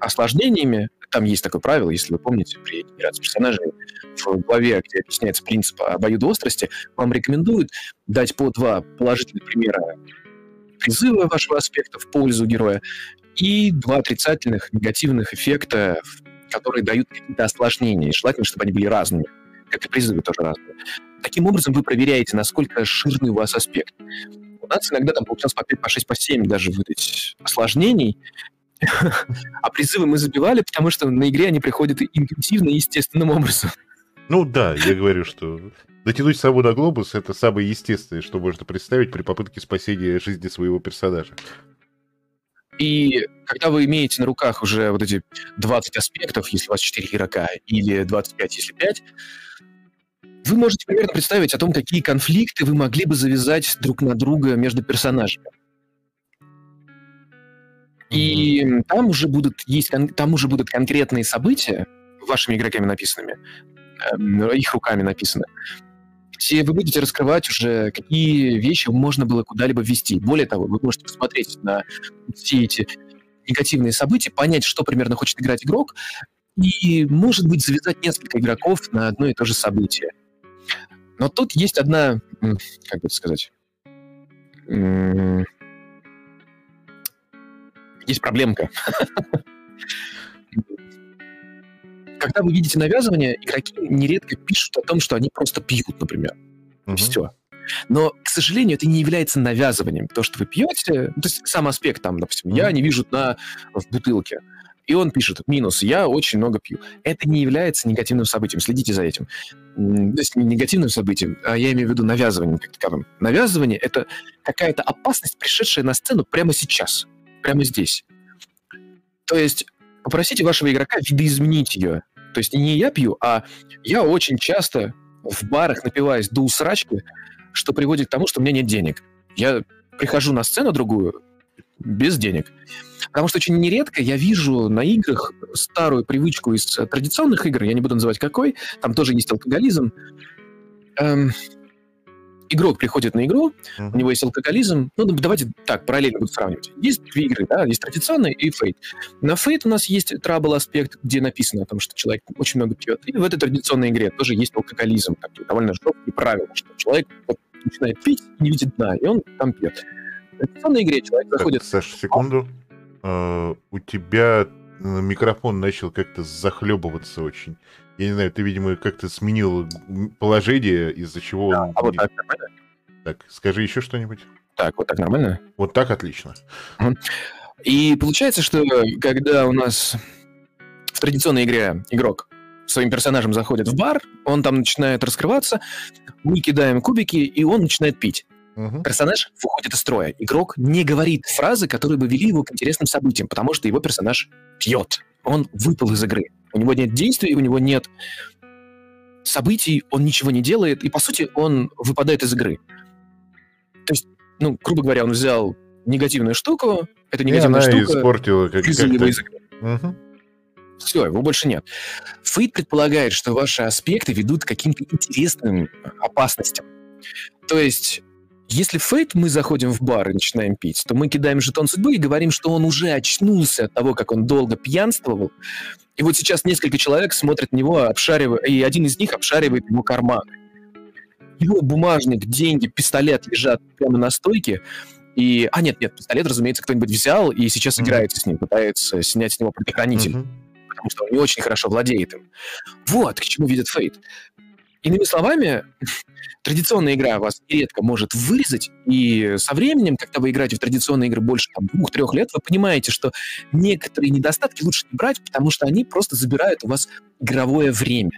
осложнениями. Там есть такое правило, если вы помните, при генерации персонажей в главе, где объясняется принцип обоюдоострости, вам рекомендуют дать по два положительных примера призыва вашего аспекта в пользу героя и два отрицательных, негативных эффекта, которые дают какие-то осложнения. И желательно, чтобы они были разными, как и призывы тоже разные. Таким образом, вы проверяете, насколько ширный у вас аспект. У нас иногда там получалось по 5, по 6, по 7 даже выдать осложнений. А призывы мы забивали, потому что на игре они приходят интуитивно и естественным образом. Ну да, я говорю, что затянуть сову на глобус — это самое естественное, что можно представить при попытке спасения жизни своего персонажа. И когда вы имеете на руках уже вот эти 20 аспектов, если у вас 4 игрока, или 25, если 5, вы можете примерно представить о том, какие конфликты вы могли бы завязать друг на друга между персонажами. И там уже будут конкретные события, вашими игроками написанными, их руками написаны, где вы будете раскрывать уже, какие вещи можно было куда-либо ввести. Более того, вы можете посмотреть на все эти негативные события, понять, что примерно хочет играть игрок, и, может быть, завязать несколько игроков на одно и то же событие. Но тут есть одна, как бы это сказать, есть проблемка. Когда вы видите навязывание, игроки нередко пишут о том, что они просто пьют, например. Uh-huh. Все. Но, к сожалению, это не является навязыванием. То, что вы пьете, то есть сам аспект там, допустим, я не вижу дна в бутылке. И он пишет, минус, я очень много пью. Это не является негативным событием, следите за этим. То есть не негативным событием, а я имею в виду навязыванием как таковым. Навязывание — это какая-то опасность, пришедшая на сцену прямо сейчас, прямо здесь. То есть попросите вашего игрока видоизменить ее. То есть не я пью, а я очень часто в барах напиваюсь до усрачки, что приводит к тому, что у меня нет денег. Я прихожу на сцену другую без денег. Потому что очень нередко я вижу на играх старую привычку из традиционных игр, я не буду называть какой, там тоже есть алкоголизм. Игрок приходит на игру, у него есть алкоголизм. Ну, давайте так, параллельно буду сравнивать. Есть две игры, да, есть традиционные и Fate. На Fate у нас есть трабл-аспект, где написано о том, что человек очень много пьет. И в этой традиционной игре тоже есть алкоголизм, такие довольно жесткие правила, что человек вот начинает пить и не видит дна, и он там пьет. В традиционной игре человек заходит... Саша, секунду. У тебя микрофон начал как-то захлебываться очень. Я не знаю, ты, видимо, как-то сменил положение, из-за чего... Да, а вот так нормально? Так, скажи еще что-нибудь. Так, вот так нормально? Вот так отлично. И получается, что когда у нас в традиционной игре игрок своим персонажем заходит в бар, он там начинает раскрываться, мы кидаем кубики, и он начинает пить. Персонаж выходит из строя. Игрок не говорит фразы, которые бы вели его к интересным событиям, потому что его персонаж пьет. Он выпал из игры. У него нет действий, у него нет событий, он ничего не делает, и, по сути, он выпадает из игры. То есть, ну, грубо говоря, он взял негативную штуку, эта негативная штука... И она испортила как-то... из игры. Угу. Все, его больше нет. Фейт предполагает, что ваши аспекты ведут к каким-то интересным опасностям. То есть... Если в Fate мы заходим в бар и начинаем пить, то мы кидаем жетон судьбы и говорим, что он уже очнулся от того, как он долго пьянствовал. И вот сейчас несколько человек смотрят на него, и один из них обшаривает его карманы. Его бумажник, деньги, пистолет лежат прямо на стойке. И... А нет, пистолет, разумеется, кто-нибудь взял и сейчас играет с ним, пытается снять с него предохранитель, потому что он не очень хорошо владеет им. Вот к чему видит Fate. Иными словами, традиционная игра вас нередко может вырезать, и со временем, когда вы играете в традиционные игры больше 2-3 лет, вы понимаете, что некоторые недостатки лучше не брать, потому что они просто забирают у вас игровое время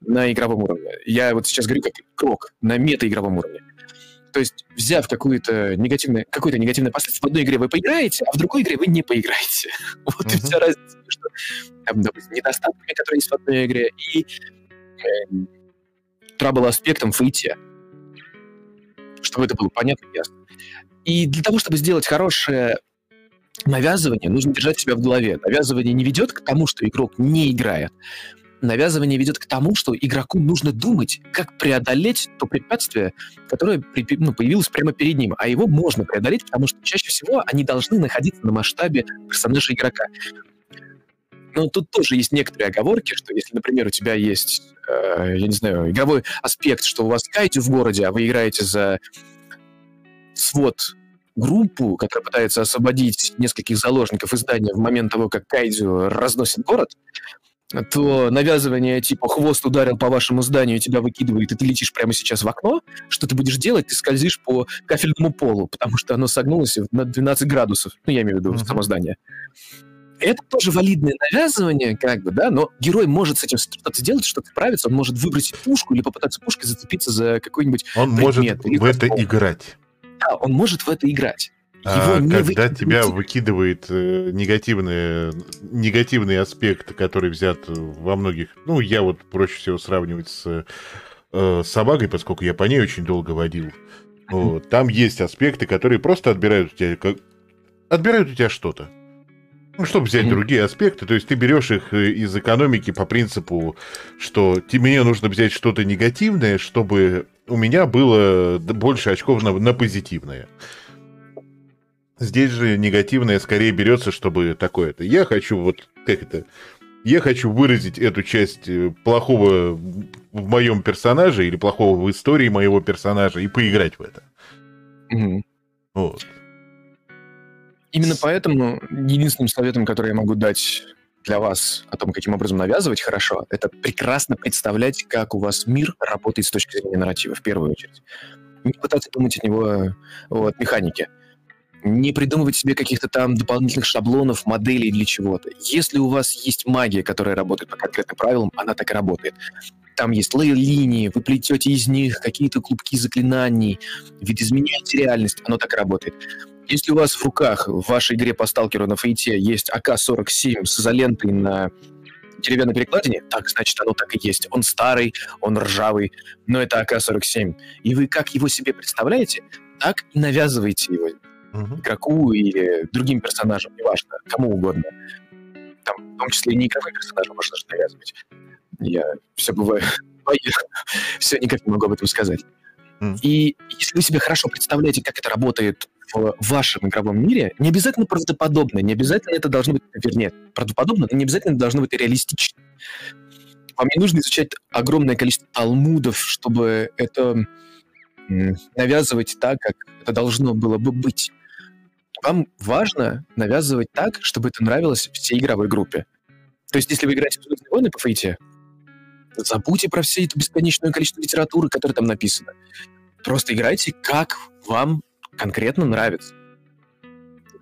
на игровом уровне. Я вот сейчас говорю как игрок на мета-игровом уровне. То есть, взяв какое-то негативное последствие, в одной игре вы поиграете, а в другой игре вы не поиграете. Вот и вся разница между, допустим, недостатками, которые есть в одной игре, и трабл-аспектом в фейте. Чтобы это было понятно и ясно. И для того, чтобы сделать хорошее навязывание, нужно держать себя в голове. Навязывание не ведет к тому, что игрок не играет. Навязывание ведет к тому, что игроку нужно думать, как преодолеть то препятствие, которое появилось прямо перед ним. А его можно преодолеть, потому что чаще всего они должны находиться на масштабе персонажа игрока. Но тут тоже есть некоторые оговорки, что если, например, у тебя есть, я не знаю, игровой аспект, что у вас кайдзю в городе, а вы играете за свод-группу, которая пытается освободить нескольких заложников из здания в момент того, как кайдзю разносит город, то навязывание типа «хвост ударил по вашему зданию, тебя выкидывает, и ты летишь прямо сейчас в окно», что ты будешь делать? Ты скользишь по кафельному полу, потому что оно согнулось на 12 градусов. Ну, я имею в виду само здание. Это тоже валидное навязывание, как бы, да, но герой может с этим что-то сделать, что-то справиться, он может выбросить пушку или попытаться пушкой зацепиться за какой-нибудь предмет. Он может в это играть. Да, он может в это играть. А когда тебя выкидывает негативный аспект, который взят во многих... Ну, я вот проще всего сравнивать с собакой, поскольку я по ней очень долго водил. Вот. Там есть аспекты, которые просто отбирают у тебя что-то. Ну, чтобы взять другие аспекты, то есть ты берешь их из экономики по принципу, что мне нужно взять что-то негативное, чтобы у меня было больше очков на позитивное. Здесь же негативное скорее берется, чтобы такое-то. Я хочу Я хочу выразить эту часть плохого в моем персонаже или плохого в истории моего персонажа и поиграть в это. Вот. Именно поэтому единственным советом, который я могу дать для вас о том, каким образом навязывать хорошо, это прекрасно представлять, как у вас мир работает с точки зрения нарратива, в первую очередь. Не пытаться думать от него от механики. Не придумывать себе каких-то там дополнительных шаблонов, моделей для чего-то. Если у вас есть магия, которая работает по конкретным правилам, она так и работает. Там есть линии, вы плетете из них какие-то клубки заклинаний, ведь изменяете реальность, оно так и работает. Если у вас в руках в вашей игре по сталкеру на фейте есть АК-47 с изолентой на деревянной перекладине, так, значит, оно так и есть. Он старый, он ржавый, но это АК-47. И вы как его себе представляете, так и навязываете его игроку или другим персонажам, неважно, кому угодно. Там, в том числе и не игровым персонажам можно же навязывать. Я все бываю... все никак не могу об этом сказать. И если вы себе хорошо представляете, как это работает в вашем игровом мире, не обязательно правдоподобно, не обязательно это должно быть, вернее, правдоподобно, но не обязательно это должно быть реалистично. Вам не нужно изучать огромное количество талмудов, чтобы это навязывать так, как это должно было бы быть. Вам важно навязывать так, чтобы это нравилось всей игровой группе. То есть, если вы играете в «Звёздные войны» по фейте, забудьте про все это бесконечное количество литературы, которая там написана. Просто играйте, как вам конкретно нравится.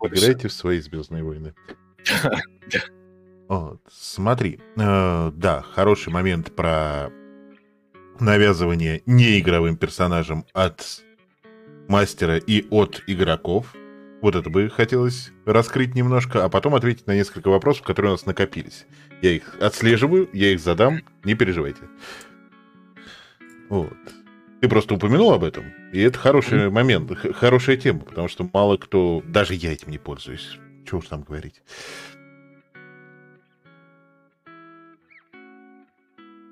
Вот играйте в свои «Звёздные войны». Смотри, да, хороший момент про навязывание неигровым персонажам от мастера и от игроков. Вот это бы хотелось раскрыть немножко, а потом ответить на несколько вопросов, которые у нас накопились. Я их отслеживаю, я их задам, не переживайте. Вот. Ты просто упомянул об этом, и это хороший момент, хорошая тема, потому что мало кто... Даже я этим не пользуюсь. Чего уж там говорить.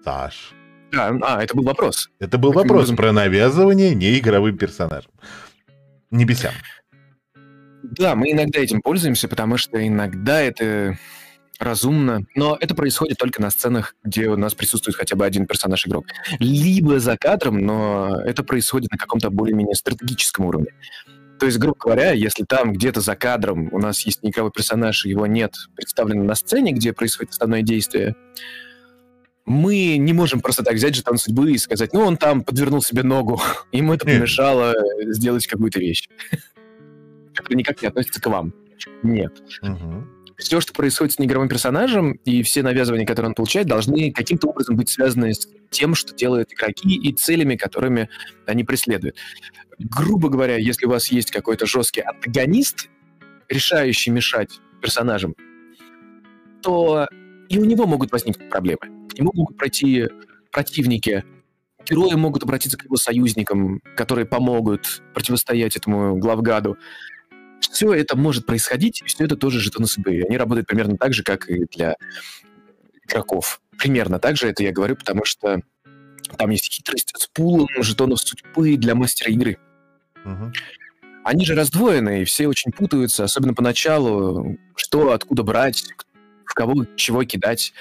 Саш. Это был вопрос. Это был вопрос про навязывание неигровым персонажам. Небесям. Да, мы иногда этим пользуемся, потому что иногда это разумно, но это происходит только на сценах, где у нас присутствует хотя бы один персонаж-игрок. Либо за кадром, но это происходит на каком-то более-менее стратегическом уровне. То есть, грубо говоря, если там где-то за кадром у нас есть неигровой персонаж, его нет представлено на сцене, где происходит основное действие, мы не можем просто так взять жетон судьбы и сказать, ну, он там подвернул себе ногу, ему это помешало сделать какую-то вещь. Это никак не относится к вам. Нет. Все, что происходит с неигровым персонажем, и все навязывания, которые он получает, должны каким-то образом быть связаны с тем, что делают игроки, и целями, которыми они преследуют. Грубо говоря, если у вас есть какой-то жесткий антагонист, решающий мешать персонажам, то и у него могут возникнуть проблемы. К нему могут пройти противники, герои могут обратиться к его союзникам, которые помогут противостоять этому главгаду. Все это может происходить, и все это тоже жетоны судьбы. Они работают примерно так же, как и для игроков. Примерно так же это я говорю, потому что там есть хитрость с пулом жетонов судьбы для мастера игры. Они же раздвоены, и все очень путаются, особенно поначалу, что, откуда брать, в кого, чего кидать.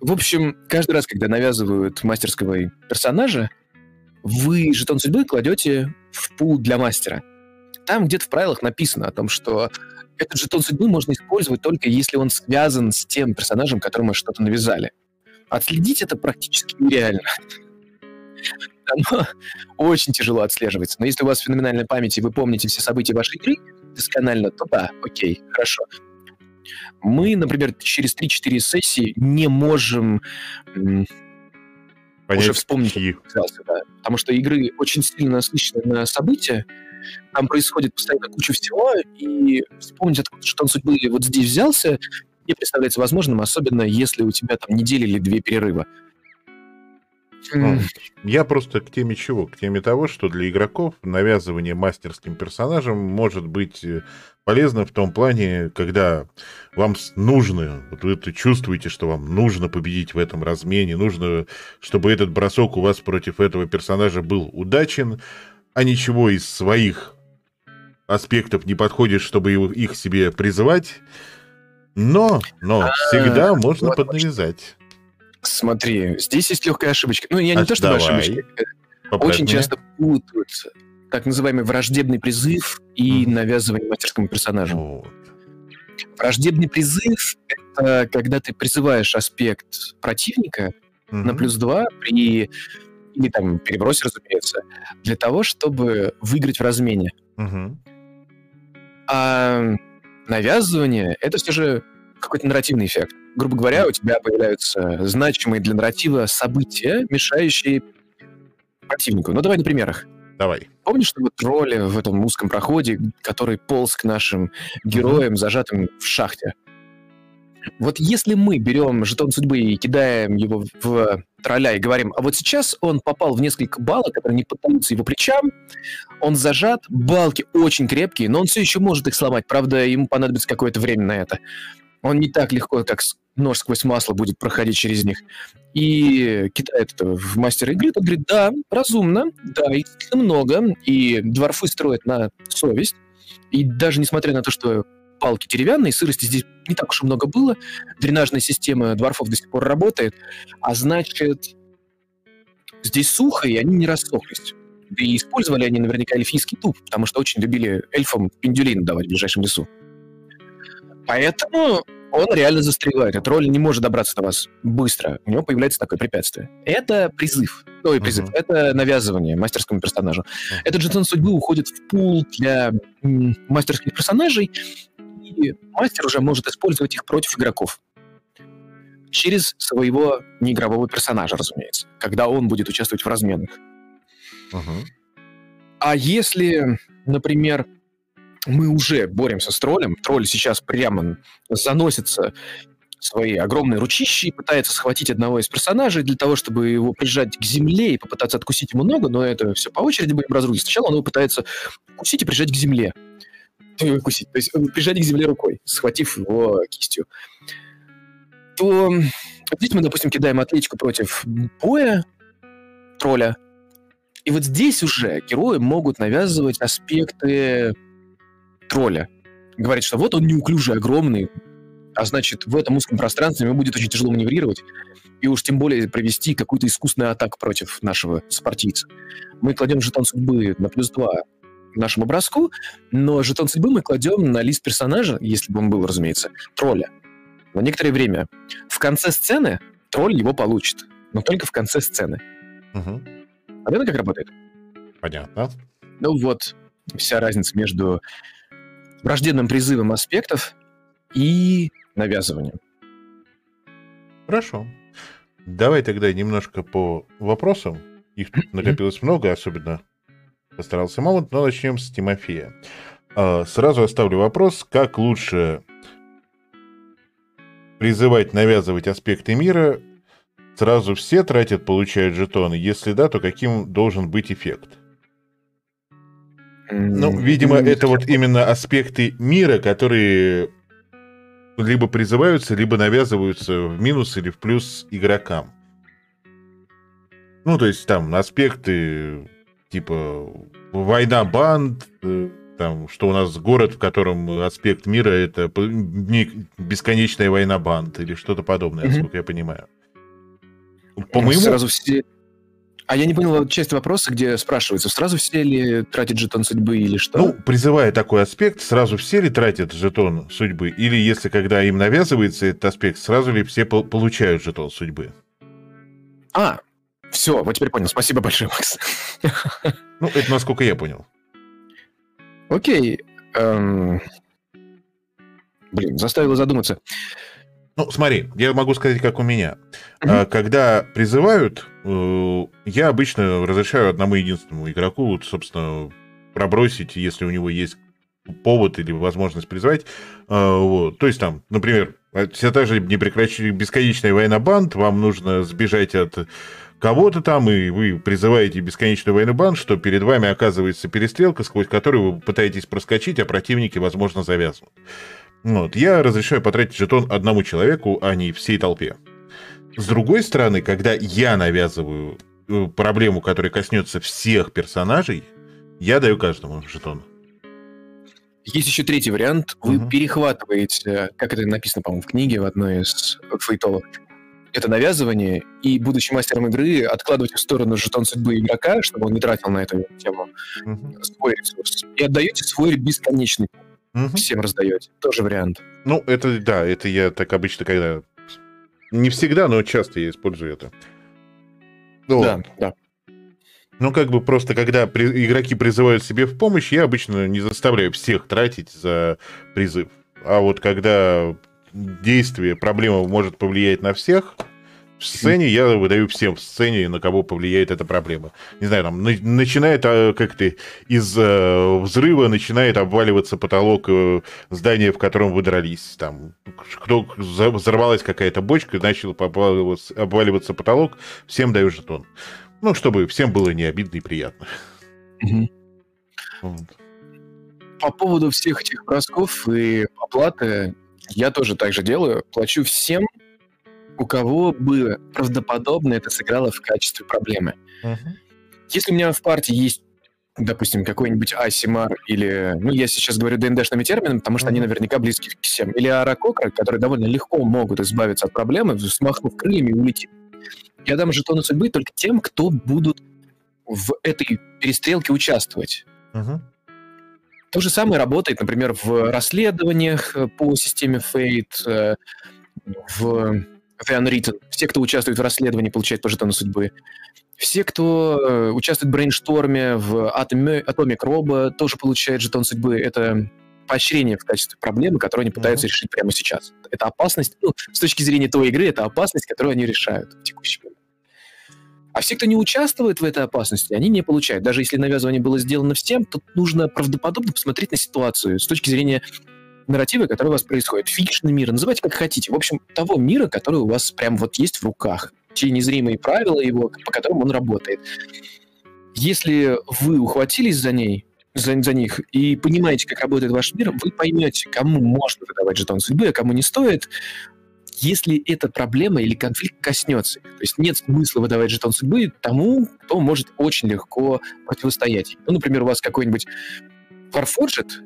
В общем, каждый раз, когда навязывают мастерского персонажа, вы жетон судьбы кладете в пул для мастера. Там где-то в правилах написано о том, что этот жетон судьбы можно использовать только если он связан с тем персонажем, которому что-то навязали. Отследить это практически нереально. Оно очень тяжело отслеживается. Но если у вас феноменальная память, и вы помните все события вашей игры досконально, то да, окей, хорошо. Мы, например, через 3-4 сессии не можем понять, уже вспомнить, да, потому что игры очень сильно наслышаны на события, там происходит постоянно куча всего, и вспомнить, откуда жетон судьбы вот здесь взялся, не представляется возможным, особенно если у тебя там неделя или две перерыва. Я просто к теме чего? К теме того, что для игроков навязывание мастерским персонажем может быть полезно в том плане, когда вам нужно, вот вы чувствуете, что вам нужно победить в этом размене, нужно, чтобы этот бросок у вас против этого персонажа был удачен, а ничего из своих аспектов не подходит, чтобы их себе призывать, но всегда можно поднавязать. Смотри, здесь есть легкая ошибочка. Ну, я не то, чтобы ошибочка. Очень часто путают так называемый враждебный призыв и навязывание мастерскому персонажу. Вот. Враждебный призыв — это когда ты призываешь аспект противника на +2 при... или там перебрось, разумеется, для того, чтобы выиграть в размене. А навязывание — это все же какой-то нарративный эффект. Грубо говоря, у тебя появляются значимые для нарратива события, мешающие противнику. Ну, давай на примерах. Давай. Помнишь, что вот тролли в этом узком проходе, который полз к нашим героям, зажатым в шахте? Вот если мы берем жетон судьбы и кидаем его в тролля и говорим, а вот сейчас он попал в несколько балок, которые не поддаются его плечам, он зажат, балки очень крепкие, но он все еще может их сломать, правда, ему понадобится какое-то время на это. Он не так легко, как нож сквозь масло, будет проходить через них. И кидает это в мастера игры, тот говорит, да, разумно, да, их много, и дворфы строят на совесть, и даже несмотря на то, что палки деревянные, сырости здесь не так уж и много было, дренажная система дворфов до сих пор работает, а значит, здесь сухо, и они не рассохлись. Да и использовали они наверняка эльфийский туп, потому что очень любили эльфам пиндюлин давать в ближайшем лесу. Поэтому он реально застревает, и тролль не может добраться до вас быстро. У него появляется такое препятствие. Это призыв. Это навязывание мастерскому персонажу. Этот жетон судьбы уходит в пул для мастерских персонажей, и мастер уже может использовать их против игроков. Через своего неигрового персонажа, разумеется, когда он будет участвовать в разменах. А если, например, мы уже боремся с троллем. Тролль сейчас прямо заносится свои огромные ручищи и пытается схватить одного из персонажей для того, чтобы его прижать к земле и попытаться откусить ему ногу, но это все по очереди будем разрулить. Сначала он его пытается укусить и прижать к земле. Укусить, то есть прижать к земле рукой, схватив его кистью. То здесь мы, допустим, кидаем атлетику против боя тролля. И вот здесь уже герои могут навязывать аспекты тролля. Говорит, что вот он неуклюжий, огромный, а значит, в этом узком пространстве ему будет очень тяжело маневрировать, и уж тем более провести какую-то искусную атаку против нашего сопартийца. Мы кладем жетон судьбы на +2 нашему броску, но жетон судьбы мы кладем на лист персонажа, если бы он был, разумеется, тролля. На некоторое время. В конце сцены тролль его получит, но только в конце сцены. Понятно, как работает? Понятно. Ну вот, вся разница между враждебным призывом аспектов и навязыванием. Хорошо. Давай тогда немножко по вопросам. Их тут накопилось много, особенно постарался Мамонт, но начнем с Тимофея. Сразу оставлю вопрос, как лучше призывать, навязывать аспекты мира? Сразу все тратят, получают жетоны? Если да, то каким должен быть эффект? Ну, видимо, это вот именно аспекты мира, которые либо призываются, либо навязываются в минус или в плюс игрокам. Ну, то есть там аспекты типа война банд, там, что у нас город, в котором аспект мира — это бесконечная война банд или что-то подобное, насколько я понимаю. По-моему... Сразу все... А я не понял часть вопроса, где спрашивается, сразу все ли тратят жетон судьбы или что? Ну, призывая такой аспект, сразу все ли тратят жетон судьбы? Или если когда им навязывается этот аспект, сразу ли все получают жетон судьбы? А, все, вот теперь понял. Спасибо большое, Макс. Ну, это насколько я понял. Окей. блин, заставило задуматься. Ну, смотри, я могу сказать, как у меня. Когда призывают, я обычно разрешаю одному единственному игроку, собственно, пробросить, если у него есть повод или возможность призвать. Вот. То есть там, например, все та же бесконечная война банд, вам нужно сбежать от кого-то там, и вы призываете бесконечную войну банд, что перед вами оказывается перестрелка, сквозь которую вы пытаетесь проскочить, а противники, возможно, завязнут. Вот. Я разрешаю потратить жетон одному человеку, а не всей толпе. С другой стороны, когда я навязываю проблему, которая коснется всех персонажей, я даю каждому жетон. Есть еще третий вариант. Вы перехватываете, как это написано, по-моему, в книге в одной из фейтолог, это навязывание, и, будучи мастером игры, откладываете в сторону жетон судьбы игрока, чтобы он не тратил на эту тему свой ресурс, и отдаете свой бесконечный. Всем раздаете. Тоже вариант. Ну, это, да, это я так обычно, когда... Не всегда, но часто я использую это. Ну, да, да. Ну, как бы просто, когда игроки призывают себе в помощь, я обычно не заставляю всех тратить за призыв. А вот когда действие, проблема может повлиять на всех... В сцене я выдаю всем в сцене, на кого повлияет эта проблема. Не знаю, там начинает как-то из взрыва начинает обваливаться потолок здания, в котором вы дрались. Там кто взорвалась какая-то бочка, начал обваливаться потолок, всем даю жетон. Ну, чтобы всем было не обидно и приятно. Вот. По поводу всех этих бросков и оплаты я тоже так же делаю. Плачу всем, у кого бы правдоподобно это сыграло в качестве проблемы. Если у меня в партии есть, допустим, какой-нибудь Асимар или... Ну, я сейчас говорю ДНДшными терминами, потому что они наверняка близки к всем. Или Аракокра, которые довольно легко могут избавиться от проблемы, смахнув крыльями и улететь. Я дам жетоны судьбы только тем, кто будут в этой перестрелке участвовать. То же самое работает, например, в расследованиях по системе Fate, в... Unwritten. Все, кто участвует в расследовании, получают по жетону судьбы. Все, кто участвует в брейншторме, в Atomic Robo, тоже получают жетон судьбы. Это поощрение в качестве проблемы, которую они пытаются решить прямо сейчас. Это опасность, ну, с точки зрения той игры, это опасность, которую они решают в текущий момент. А все, кто не участвует в этой опасности, они не получают. Даже если навязывание было сделано всем, то нужно правдоподобно посмотреть на ситуацию с точки зрения нарративы, которые у вас происходят. Фикшный мир, называйте как хотите. В общем, того мира, который у вас прям вот есть в руках. Те незримые правила его, по которым он работает. Если вы ухватились за них и понимаете, как работает ваш мир, вы поймете, кому можно выдавать жетон судьбы, а кому не стоит, если эта проблема или конфликт коснется. То есть нет смысла выдавать жетон судьбы тому, кто может очень легко противостоять. Ну, например, у вас какой-нибудь Warforged,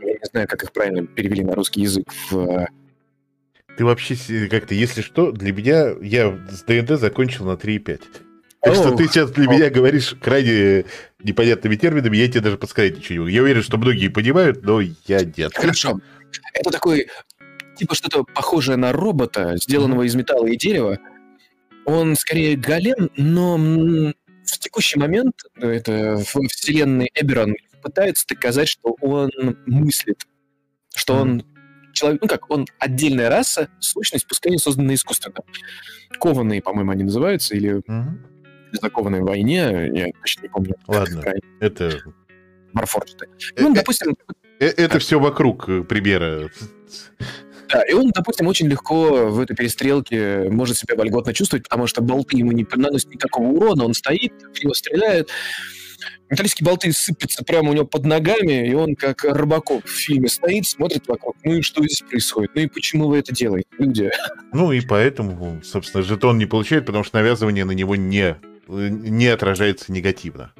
я не знаю, как их правильно перевели на русский язык. Ты вообще как-то, если что, для меня... Я с ДНД закончил на 3,5. Так что ты сейчас для меня говоришь крайне непонятными терминами, я тебе даже подсказать ничего не могу. Я уверен, что многие понимают, но я нет. Хорошо. Это такой, типа что-то похожее на робота, сделанного из металла и дерева. Он скорее голем, но в текущий момент, это в вселенной Эберон, пытаются доказать, что он мыслит, что он человек, ну как, он отдельная раса, сущность, пускай не созданная искусственно. Кованые, по-моему, они называются, или закованные в войне, я точно не помню. Ладно, это... Warforged. Ну, допустим... Это все вокруг примера. Да, и он, допустим, очень легко в этой перестрелке может себя вольготно чувствовать, потому что болты ему не наносят никакого урона, он стоит, в него стреляют... Металлические болты сыпятся прямо у него под ногами, и он, как Робокоп в фильме, стоит, смотрит вокруг. Ну и что здесь происходит? Ну и почему вы это делаете, люди? Ну и поэтому, собственно, жетон не получает, потому что навязывание на него не отражается негативно.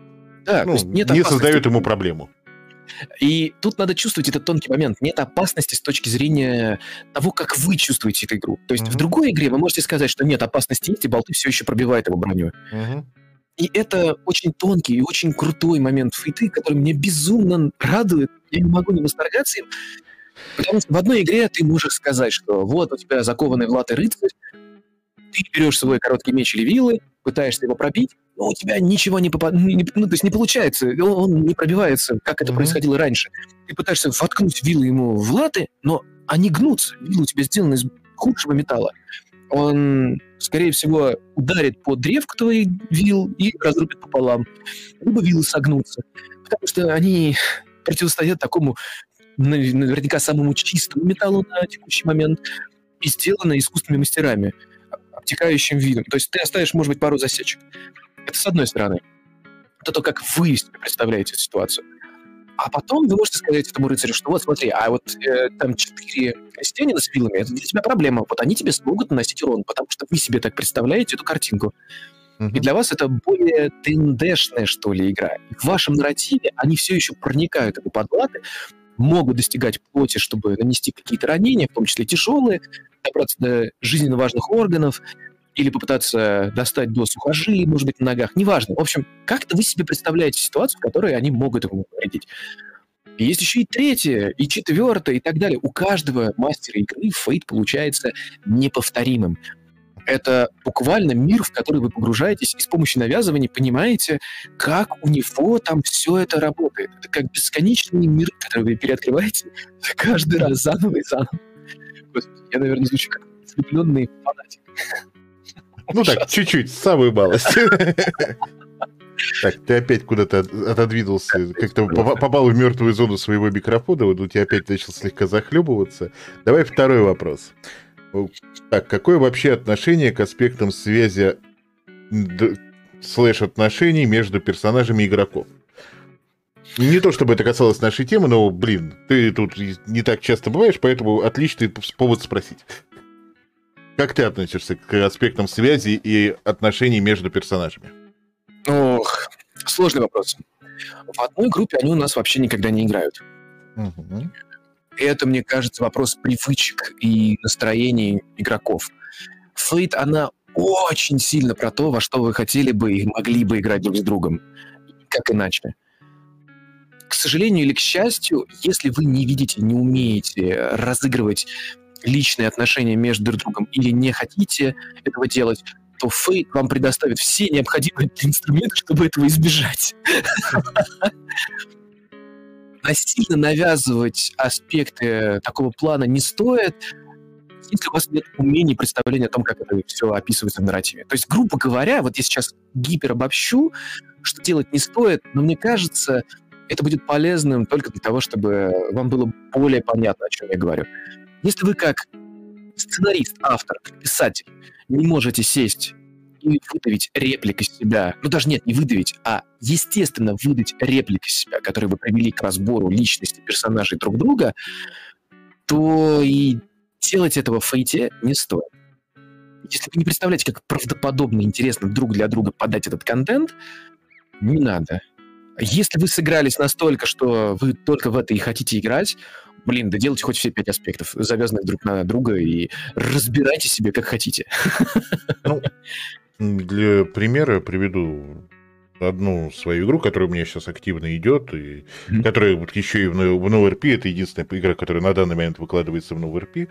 Да, ну, то есть нет опасности. Не создает ему проблему. И тут надо чувствовать этот тонкий момент. Нет опасности с точки зрения того, как вы чувствуете эту игру. То есть в другой игре вы можете сказать, что нет, опасности есть, и болты все еще пробивают его броню. И это очень тонкий и очень крутой момент фейты, который меня безумно радует. Я не могу не восторгаться им. Потому что в одной игре ты можешь сказать, что вот у тебя закованный в латы рыцарь, Ты берешь свой короткий меч или вилы, пытаешься его пробить, но у тебя ничего не попадает, ну, то есть не получается, он не пробивается, как это происходило раньше. Ты пытаешься воткнуть вилы ему в латы, но они гнутся, вилы у тебя сделаны из худшего металла. Он, скорее всего, ударит по древку твоих вил и разрубит пополам. Либо вилы согнутся, потому что они противостоят такому, наверняка, самому чистому металлу на текущий момент и сделаны искусственными мастерами, обтекающим видом. То есть ты оставишь, может быть, пару засечек. Это с одной стороны. Это то, как вы себе представляете ситуацию. А потом вы можете сказать этому рыцарю, что вот смотри, а вот там 4 крестьянина с вилами, это для тебя проблема, вот они тебе смогут наносить урон, потому что вы себе так представляете эту картинку. И для вас это более ДНДшная, что ли, игра. И в вашем нарративе они все еще проникают в подлаты, могут достигать плоти, чтобы нанести какие-то ранения, в том числе тяжелые, добраться до жизненно важных органов, или попытаться достать до сухожилий, может быть, на ногах, неважно. В общем, как-то вы себе представляете ситуацию, в которой они могут ему повредить. И есть еще и третье, и четвертое, и так далее. У каждого мастера игры Fate получается неповторимым. Это буквально мир, в который вы погружаетесь, и с помощью навязывания понимаете, как у него там все это работает. Это как бесконечный мир, который вы переоткрываете каждый раз заново и заново. Господи, я, наверное, звучу как слепленный фанатик. Ну так, чуть-чуть, самую малость. Так, ты опять куда-то отодвинулся, как-то попал в мертвую зону своего микрофона, вот у тебя опять начал слегка захлебываться. Давай второй вопрос. Так, какое вообще отношение к аспектам связи /отношений между персонажами игроков? Не то, чтобы это касалось нашей темы, но, блин, ты тут не так часто бываешь, поэтому отличный повод спросить. Как ты относишься к аспектам связи и отношений между персонажами? Ох, сложный вопрос. В одной группе они у нас вообще никогда не играют. Угу. Это, мне кажется, вопрос привычек и настроений игроков. Fate, она очень сильно про то, во что вы хотели бы и могли бы играть друг с другом. Как иначе? К сожалению или к счастью, если вы не видите, не умеете разыгрывать личные отношения между друг другом или не хотите этого делать, то Fate вам предоставит все необходимые инструменты, чтобы этого избежать. Насильно навязывать аспекты такого плана не стоит, если у вас нет умений, представления о том, как это все описывается в нарративе. То есть, грубо говоря, вот я сейчас гиперобобщу, что делать не стоит, но мне кажется, это будет полезным только для того, чтобы вам было более понятно, о чем я говорю. Если вы как сценарист, автор, писатель не можете сесть и выдавить реплик из себя, ну даже нет, не выдавить, а естественно выдать реплик из себя, который вы привели к разбору личности персонажей друг друга, то и делать этого в Фейте не стоит. Если вы не представляете, как правдоподобно и интересно друг для друга подать этот контент, не надо. Если вы сыгрались настолько, что вы только в это и хотите играть, блин, да делайте хоть все 5 аспектов, завязанных друг на друга, и разбирайте себе, как хотите. Ну, для примера приведу одну свою игру, которая у меня сейчас активно идет, и которая вот еще и в NoRP, это единственная игра, которая на данный момент выкладывается в NoRP.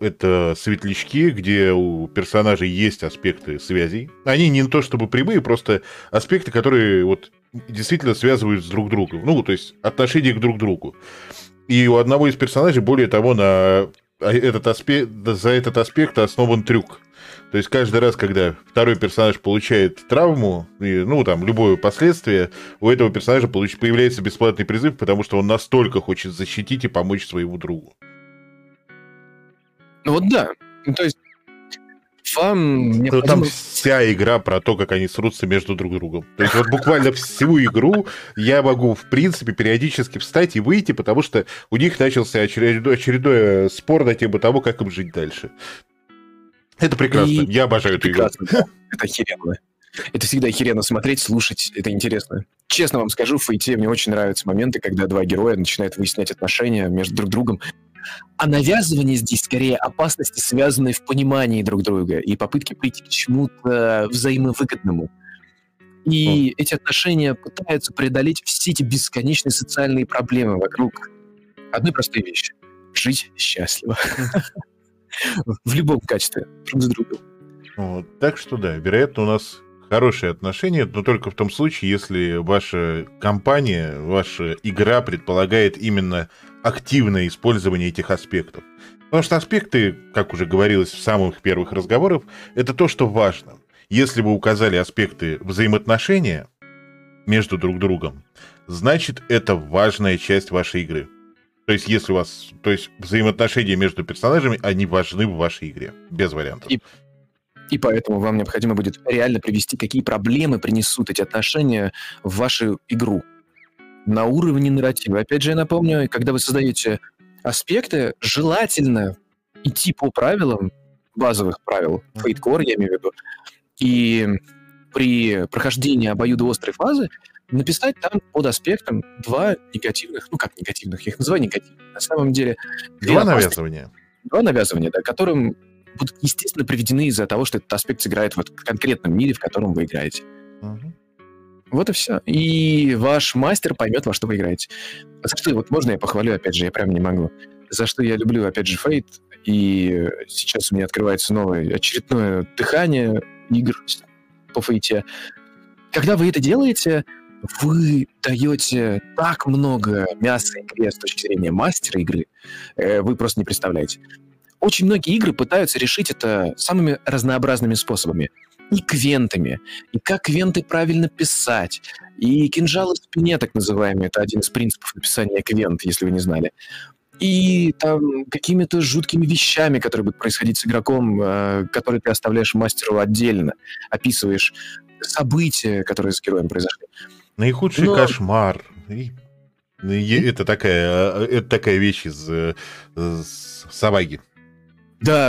Это светлячки, где у персонажей есть аспекты связей. Они не то чтобы прямые, просто аспекты, которые вот действительно связывают с друг другом. Ну, то есть отношение к друг другу. И у одного из персонажей, более того, на этот аспект, за этот аспект основан трюк. То есть каждый раз, когда второй персонаж получает травму, и, ну, там, любое последствие, у этого персонажа появляется бесплатный призыв, потому что он настолько хочет защитить и помочь своему другу. Ну вот да. Ну, то есть вам... Ну, там вся игра про то, как они срутся между друг другом. То есть вот буквально всю игру я могу, в принципе, периодически встать и выйти, потому что у них начался очередной спор на тему того, как им жить дальше. Это прекрасно. И... Я обожаю эту игру. Да. Это охеренно. Это всегда охеренно смотреть, слушать. Это интересно. Честно вам скажу, в Фейте мне очень нравятся моменты, когда два героя начинают выяснять отношения между друг другом. А навязывание здесь скорее опасности, связанные в понимании друг друга и попытки прийти к чему-то взаимовыгодному. И эти отношения пытаются преодолеть все эти бесконечные социальные проблемы вокруг одной простой вещи — жить счастливо. В любом качестве, друг с другом. Вот, так что да, вероятно, у нас хорошие отношения, но только в том случае, если ваша компания, ваша игра предполагает именно активное использование этих аспектов. Потому что аспекты, как уже говорилось в самых первых разговорах, это то, что важно. Если вы указали аспекты взаимоотношения между друг другом, значит, это важная часть вашей игры. То есть, если у вас, то есть взаимоотношения между персонажами, они важны в вашей игре, без вариантов. И поэтому вам необходимо будет реально привести, какие проблемы принесут эти отношения в вашу игру. На уровне нарратива. Опять же, я напомню, когда вы создаете аспекты, желательно идти по правилам, базовых правил, Fate Core, я имею в виду, и при прохождении обоюдоострой фазы написать там под аспектом два негативных, ну как негативных, я их называю негативными, на самом деле... Два навязывания. Два навязывания, да, которым будут, естественно, приведены из-за того, что этот аспект сыграет вот в конкретном мире, в котором вы играете. Угу. Вот и все. И ваш мастер поймет, во что вы играете. За что, вот можно я похвалю, опять же, я прям не могу. За что я люблю, опять же, Fate, и сейчас у меня открывается новое очередное дыхание игр по Fate. Когда вы это делаете, вы даете так много мяса игре с точки зрения мастера игры, вы просто не представляете. Очень многие игры пытаются решить это самыми разнообразными способами. И квентами, и как квенты правильно писать, и кинжалы в спине, так называемые, это один из принципов написания квент, если вы не знали. И там какими-то жуткими вещами, которые будут происходить с игроком, которые ты оставляешь мастеру отдельно, описываешь события, которые с героем произошли. Наихудший кошмар. Это такая вещь из «Саваги». Да.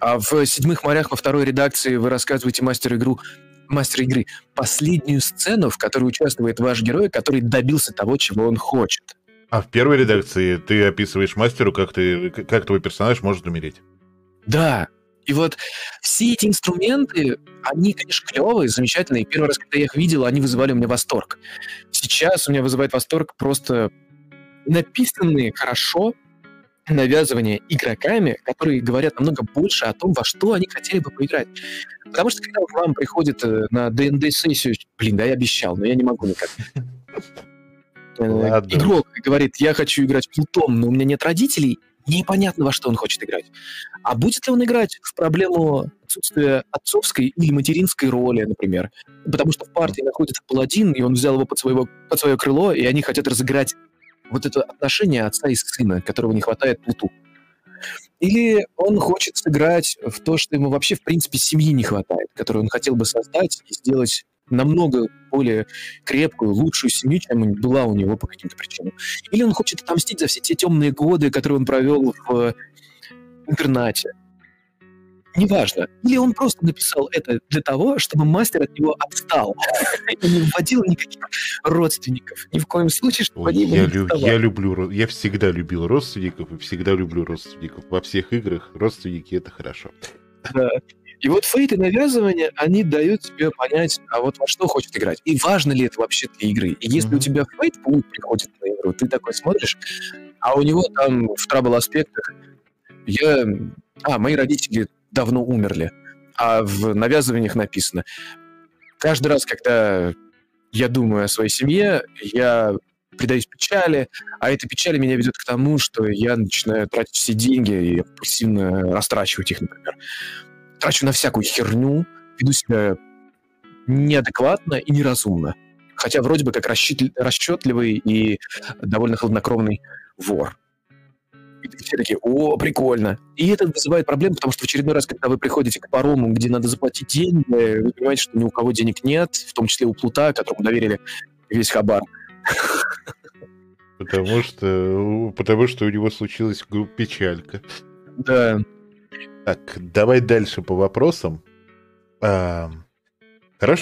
А в «Седьмых морях» во второй редакции вы рассказываете мастеру игры последнюю сцену, в которой участвует ваш герой, который добился того, чего он хочет. А в первой редакции ты описываешь мастеру, как твой персонаж может умереть. Да. И вот все эти инструменты, они, конечно, клевые, замечательные. Первый раз, когда я их видел, они вызывали у меня восторг. Сейчас у меня вызывает восторг просто написанные хорошо навязывания игроками, которые говорят намного больше о том, во что они хотели бы поиграть. Потому что когда вам приходит на D&D-сессию, я обещал, но я не могу никак. Ладно. Игрок говорит, я хочу играть плутом, но у меня нет родителей, непонятно, во что он хочет играть. А будет ли он играть в проблему отсутствия отцовской или материнской роли, например? Потому что в партии находится паладин, и он взял его под свое крыло, и они хотят разыграть вот это отношение отца и сына, которого не хватает плуту. Или он хочет сыграть в то, что ему вообще, в принципе, семьи не хватает, которую он хотел бы создать и сделать намного более крепкую, лучшую семью, чем была у него по каким-то причинам. Или он хочет отомстить за все те темные годы, которые он провел в интернате. Неважно. Или он просто написал это для того, чтобы мастер от него отстал и не вводил никаких родственников. Ни в коем случае, чтобы они его не отставали. Я всегда любил родственников и всегда люблю родственников. Во всех играх родственники — это хорошо. Да. И вот фейт и навязывания, они дают тебе понять, а вот во что хочет играть. И важно ли это вообще для игры. И если у тебя фейт приходит на игру, ты такой смотришь, а у него там в трабл-аспектах мои родители давно умерли. А в навязываниях написано. Каждый раз, когда я думаю о своей семье, я предаюсь печали, а эта печаль меня ведет к тому, что я начинаю тратить все деньги и пассивно растрачивать их, например. Трачу на всякую херню, веду себя неадекватно и неразумно. Хотя вроде бы как расчетливый и довольно хладнокровный вор. И все такие, о, прикольно. И это вызывает проблемы, потому что в очередной раз, когда вы приходите к парому, где надо заплатить деньги, вы понимаете, что ни у кого денег нет, в том числе у плута, которому доверили весь хабар. Потому что у него случилась печалька. Да. Так, давай дальше по вопросам. Хороший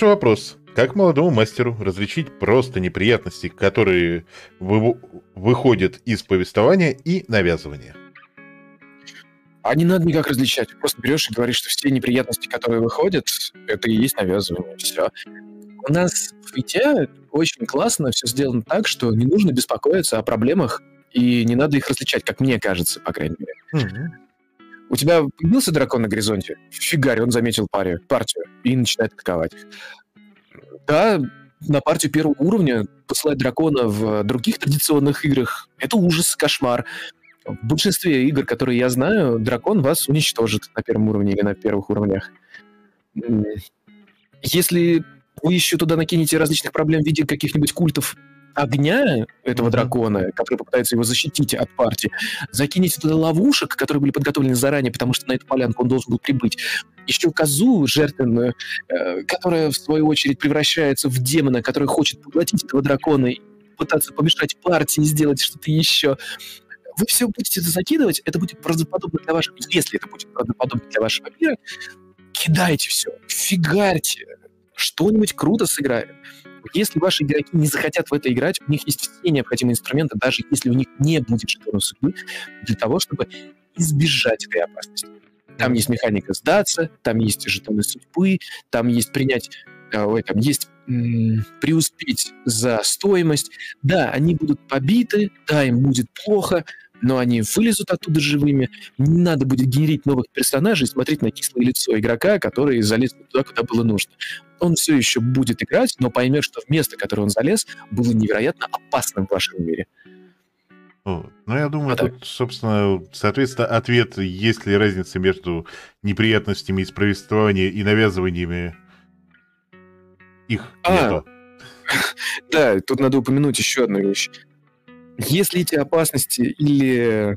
вопрос. Как молодому мастеру различить просто неприятности, которые выходят из повествования и навязывания? А не надо никак различать. Просто берешь и говоришь, что все неприятности, которые выходят, это и есть навязывание. Все. У нас в Фейте очень классно все сделано так, что не нужно беспокоиться о проблемах, и не надо их различать, как мне кажется, по крайней мере. У тебя появился дракон на горизонте? Фигарь, он заметил партию и начинает атаковать. Да, на партию первого уровня посылать дракона в других традиционных играх — это ужас, кошмар. В большинстве игр, которые я знаю, дракон вас уничтожит на первом уровне или на первых уровнях. Если вы еще туда накинете различных проблем в виде каких-нибудь культов огня этого дракона, который попытается его защитить от партии, закинете туда ловушек, которые были подготовлены заранее, потому что на эту полянку он должен был прибыть, еще козу жертвенную, которая, в свою очередь, превращается в демона, который хочет поглотить этого дракона и пытаться помешать партии, сделать что-то еще. Вы все будете это закидывать, это будет правдоподобно для вашего... Если это будет правдоподобно для вашего мира, кидайте все, фигарьте, что-нибудь круто сыграет. Если ваши игроки не захотят в это играть, у них есть все необходимые инструменты, даже если у них не будет жетона судьбы, для того, чтобы избежать этой опасности. Там есть механика сдаться, там есть жетоны судьбы, там есть принять... Там есть преуспеть за стоимость. Да, они будут побиты, да, им будет плохо, но они вылезут оттуда живыми. Не надо будет генерить новых персонажей и смотреть на кислое лицо игрока, который залез туда, куда было нужно. Он все еще будет играть, но поймет, что в место, в которое он залез, было невероятно опасным в вашем мире. Ну, я думаю, тут, собственно, соответственно, ответ, есть ли разница между неприятностями из повествования и навязываниями их нету. Да, тут надо упомянуть еще одну вещь. Если эти опасности или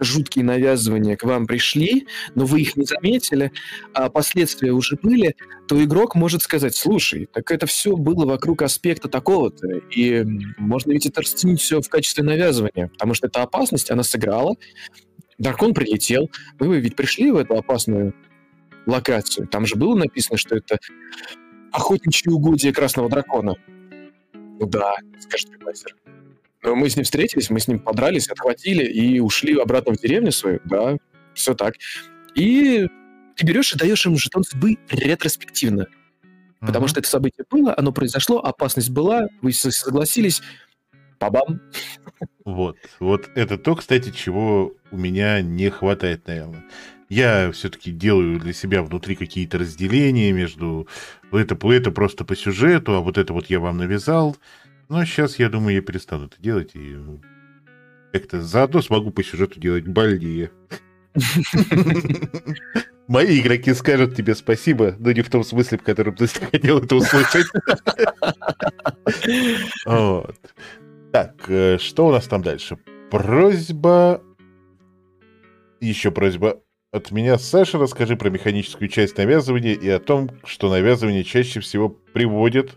жуткие навязывания к вам пришли, но вы их не заметили, а последствия уже были, то игрок может сказать: слушай, так это все было вокруг аспекта такого-то, и можно ведь это расценить все в качестве навязывания, потому что эта опасность, она сыграла, дракон прилетел, вы ведь пришли в эту опасную локацию, там же было написано, что это охотничьи угодья красного дракона. Ну да, скажет Пиклайзер. Но мы с ним встретились, мы с ним подрались, отхватили и ушли обратно в деревню свою. Да, все так. И ты берешь и даешь им жетон судьбы ретроспективно. Потому что это событие было, оно произошло, опасность была, вы согласились, па-бам. Вот это то, кстати, чего у меня не хватает, наверное. Я все-таки делаю для себя внутри какие-то разделения между это просто по сюжету, а вот это вот я вам навязал. Но сейчас, я думаю, я перестану это делать и как-то заодно смогу по сюжету делать больнее. Мои игроки скажут тебе спасибо, но не в том смысле, в котором ты хотел это услышать. Так, что у нас там дальше? Просьба... Еще просьба... От меня, Саша, расскажи про механическую часть навязывания и о том, что навязывание чаще всего приводит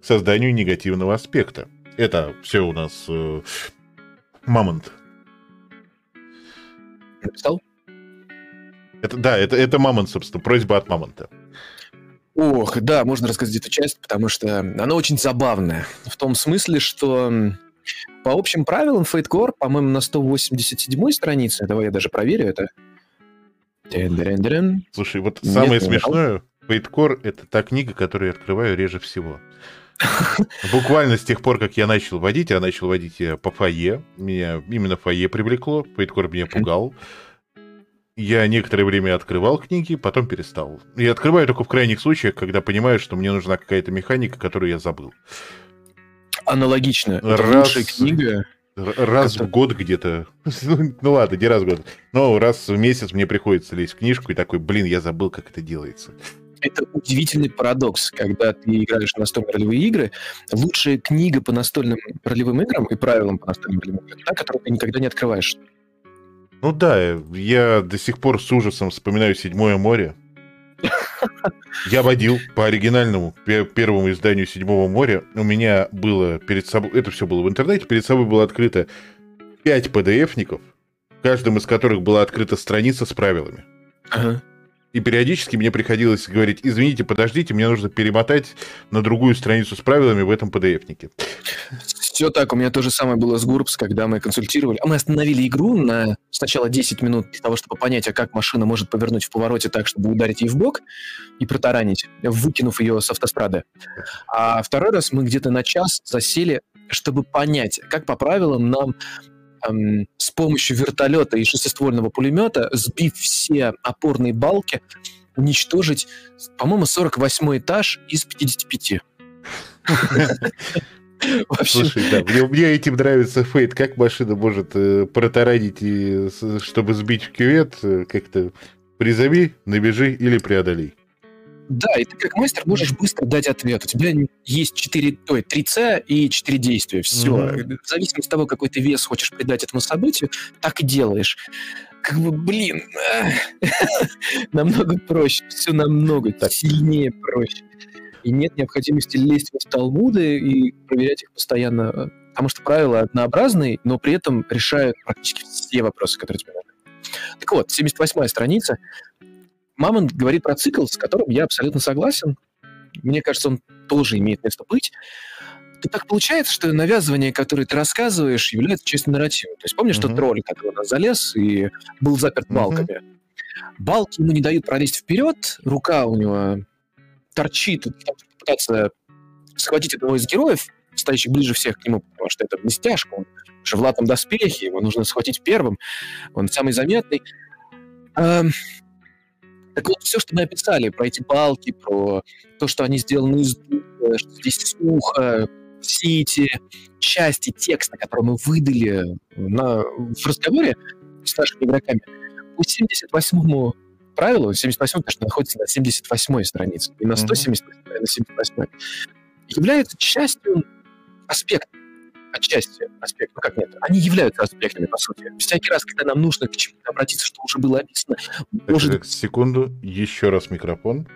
к созданию негативного аспекта. Это все у нас Мамонт. Написал? Это Мамонт, собственно, просьба от Мамонта. Ох, да, можно рассказать эту часть, потому что она очень забавная. В том смысле, что... По общим правилам Fate Core, по-моему, на 187-й странице, давай я даже проверю это. Слушай, вот самое смешное, Fate Core — это та книга, которую я открываю реже всего. Буквально с тех пор, как я начал водить, я по фойе, меня именно фойе привлекло, Fate Core меня пугал. Я некоторое время открывал книги, потом перестал. Я открываю только в крайних случаях, когда понимаю, что мне нужна какая-то механика, которую я забыл. Аналогично. Это лучшая книга... Раз в год где-то. Ну ладно, не раз в год. Но раз в месяц мне приходится лезть в книжку и такой, блин, я забыл, как это делается. Это удивительный парадокс, когда ты играешь в настольные ролевые игры. Лучшая книга по настольным ролевым играм и правилам по настольным ролевым играм, та, которую ты никогда не открываешь. Ну да, я до сих пор с ужасом вспоминаю «Седьмое море». Я водил по оригинальному первому изданию «Седьмого моря». У меня было перед собой... Это все было в интернете. Перед собой было открыто 5 PDF-ников, в каждом из которых была открыта страница с правилами. Ага. И периодически мне приходилось говорить: извините, подождите, мне нужно перемотать на другую страницу с правилами в этом PDF-нике. Все так, у меня то же самое было с ГУРПС, когда мы консультировали. Мы остановили игру на сначала 10 минут для того, чтобы понять, а как машина может повернуть в повороте так, чтобы ударить ей в бок и протаранить, выкинув ее с автострады. А второй раз мы где-то на час засели, чтобы понять, как по правилам нам с помощью вертолета и шестиствольного пулемета, сбив все опорные балки, уничтожить, по-моему, 48-й этаж из 55. Слушай, да, мне этим нравится Фейт, как машина может протаранить, и, чтобы сбить в кювет, как-то призови, набежи или преодолей. Да, и ты как мастер можешь быстро дать ответ. У тебя есть 3C и 4 действия. Все. Mm-hmm. В зависимости от того, какой ты вес хочешь придать этому событию, так и делаешь. Как бы, блин, намного проще. Все намного сильнее проще. И нет необходимости лезть в талмуды и проверять их постоянно. Потому что правила однообразные, но при этом решают практически все вопросы, которые тебе нужны. Так вот, 78-я страница. Мамонт говорит про цикл, с которым я абсолютно согласен. Мне кажется, он тоже имеет место быть. И так получается, что навязывание, которое ты рассказываешь, является частью нарратива. То есть помнишь, что тролль, который у нас залез и был заперт балками? Балки ему не дают пролезть вперед, рука у него торчит, пытается схватить одного из героев, стоящих ближе всех к нему, потому что это не стяжка, он же в латном доспехе, его нужно схватить первым, он самый заметный. Так вот, все, что мы описали, про эти балки, про то, что они сделаны из духа, что здесь сухо, все эти части текста, которые мы выдали в разговоре с нашими игроками, по 78-му правилу, 78-й, потому что находится на 78-й странице, не на 178-й, а на 78-й, являются частью аспекта. Отчасти аспект, ну как нет, они являются аспектами, по сути. Всякий раз, когда нам нужно к чему-то обратиться, что уже было описано... Так, может... секунду, еще раз микрофон.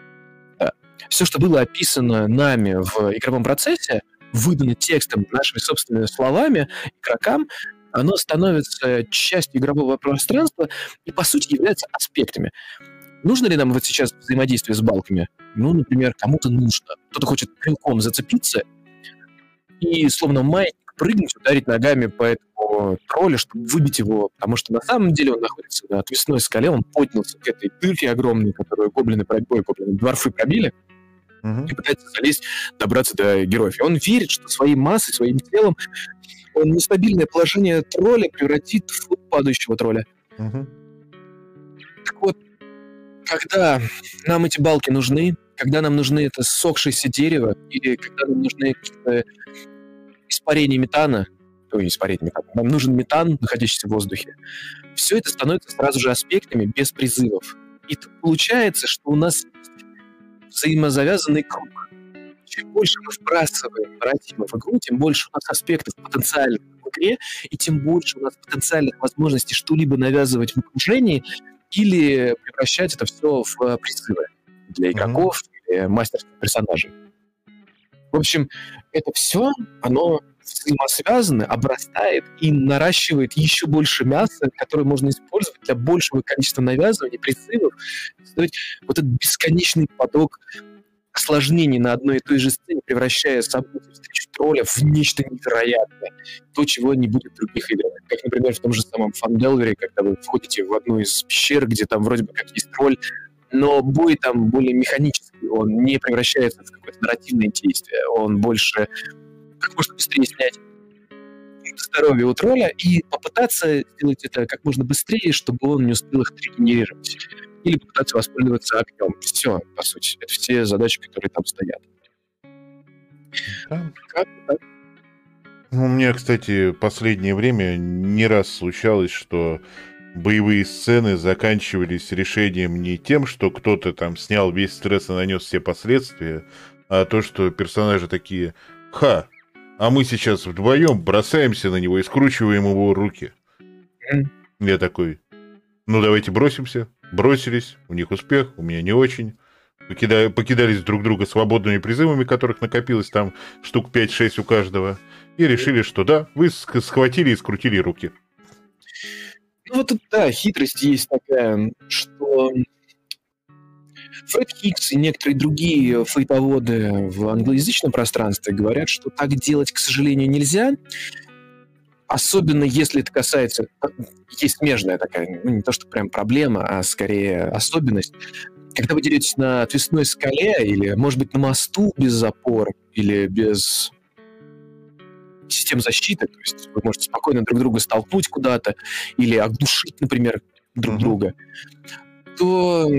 Да. Все, что было описано нами в игровом процессе, выдано текстом, нашими собственными словами, игрокам, оно становится частью игрового пространства и, по сути, является аспектами. Нужно ли нам вот сейчас взаимодействие с балками? Ну, например, кому-то нужно. Кто-то хочет крюком зацепиться и, словно маятник, прыгнуть, ударить ногами по этому троллю, чтобы выбить его, потому что на самом деле он находится на отвесной скале, он поднялся к этой дырке огромной, которую гоблины-дворфы пробили, и пытается залезть, добраться до героев. И он верит, что своей массой, своим телом он нестабильное положение тролля превратит в падающего тролля. Так вот, когда нам эти балки нужны, когда нам нужны это ссохшееся дерево, или когда нам нужны какие-то испарение метана, нам нужен метан, находящийся в воздухе. Все это становится сразу же аспектами, без призывов. И получается, что у нас взаимозавязанный круг. Чем больше мы вбрасываем нарративов в игру, тем больше у нас аспектов потенциальных в игре, и тем больше у нас потенциальных возможностей что-либо навязывать в окружении или превращать это все в призывы для игроков, для мастерских персонажей. В общем, это все, оно взаимосвязано, обрастает и наращивает еще больше мяса, которое можно использовать для большего количества навязываний, призывов. Вот этот бесконечный поток осложнений на одной и той же сцене, превращая события встречи тролля в нечто невероятное. То, чего не будет в других играх. Как, например, в том же самом Фанделвере, когда вы входите в одну из пещер, где там вроде бы как есть тролль, но бой там более механический, он не превращается в какое-то нарративное действие, он больше как можно быстрее снять здоровье у тролля и попытаться сделать это как можно быстрее, чтобы он не успел их регенерировать. Или попытаться воспользоваться огнем. Все, по сути, это все задачи, которые там стоят. Да. У меня, кстати, в последнее время не раз случалось, что боевые сцены заканчивались решением не тем, что кто-то там снял весь стресс и нанес все последствия, а то, что персонажи такие: «Ха, а мы сейчас вдвоем бросаемся на него и скручиваем его руки». Я такой: «Ну давайте бросимся». Бросились, у них успех, у меня не очень. Покидались друг друга свободными призывами, которых накопилось там штук 5-6 у каждого, и решили, что да, вы схватили и скрутили руки. Ну, вот тут, да, хитрость есть такая, что Фред Хикс и некоторые другие фейтоводы в англоязычном пространстве говорят, что так делать, к сожалению, нельзя. Особенно если это касается... Есть смежная такая, ну, не то, что прям проблема, а скорее особенность. Когда вы деретесь на отвесной скале или, может быть, на мосту без опор или без систем защиты, то есть вы можете спокойно друг друга столкнуть куда-то или оглушить, например, друг друга, то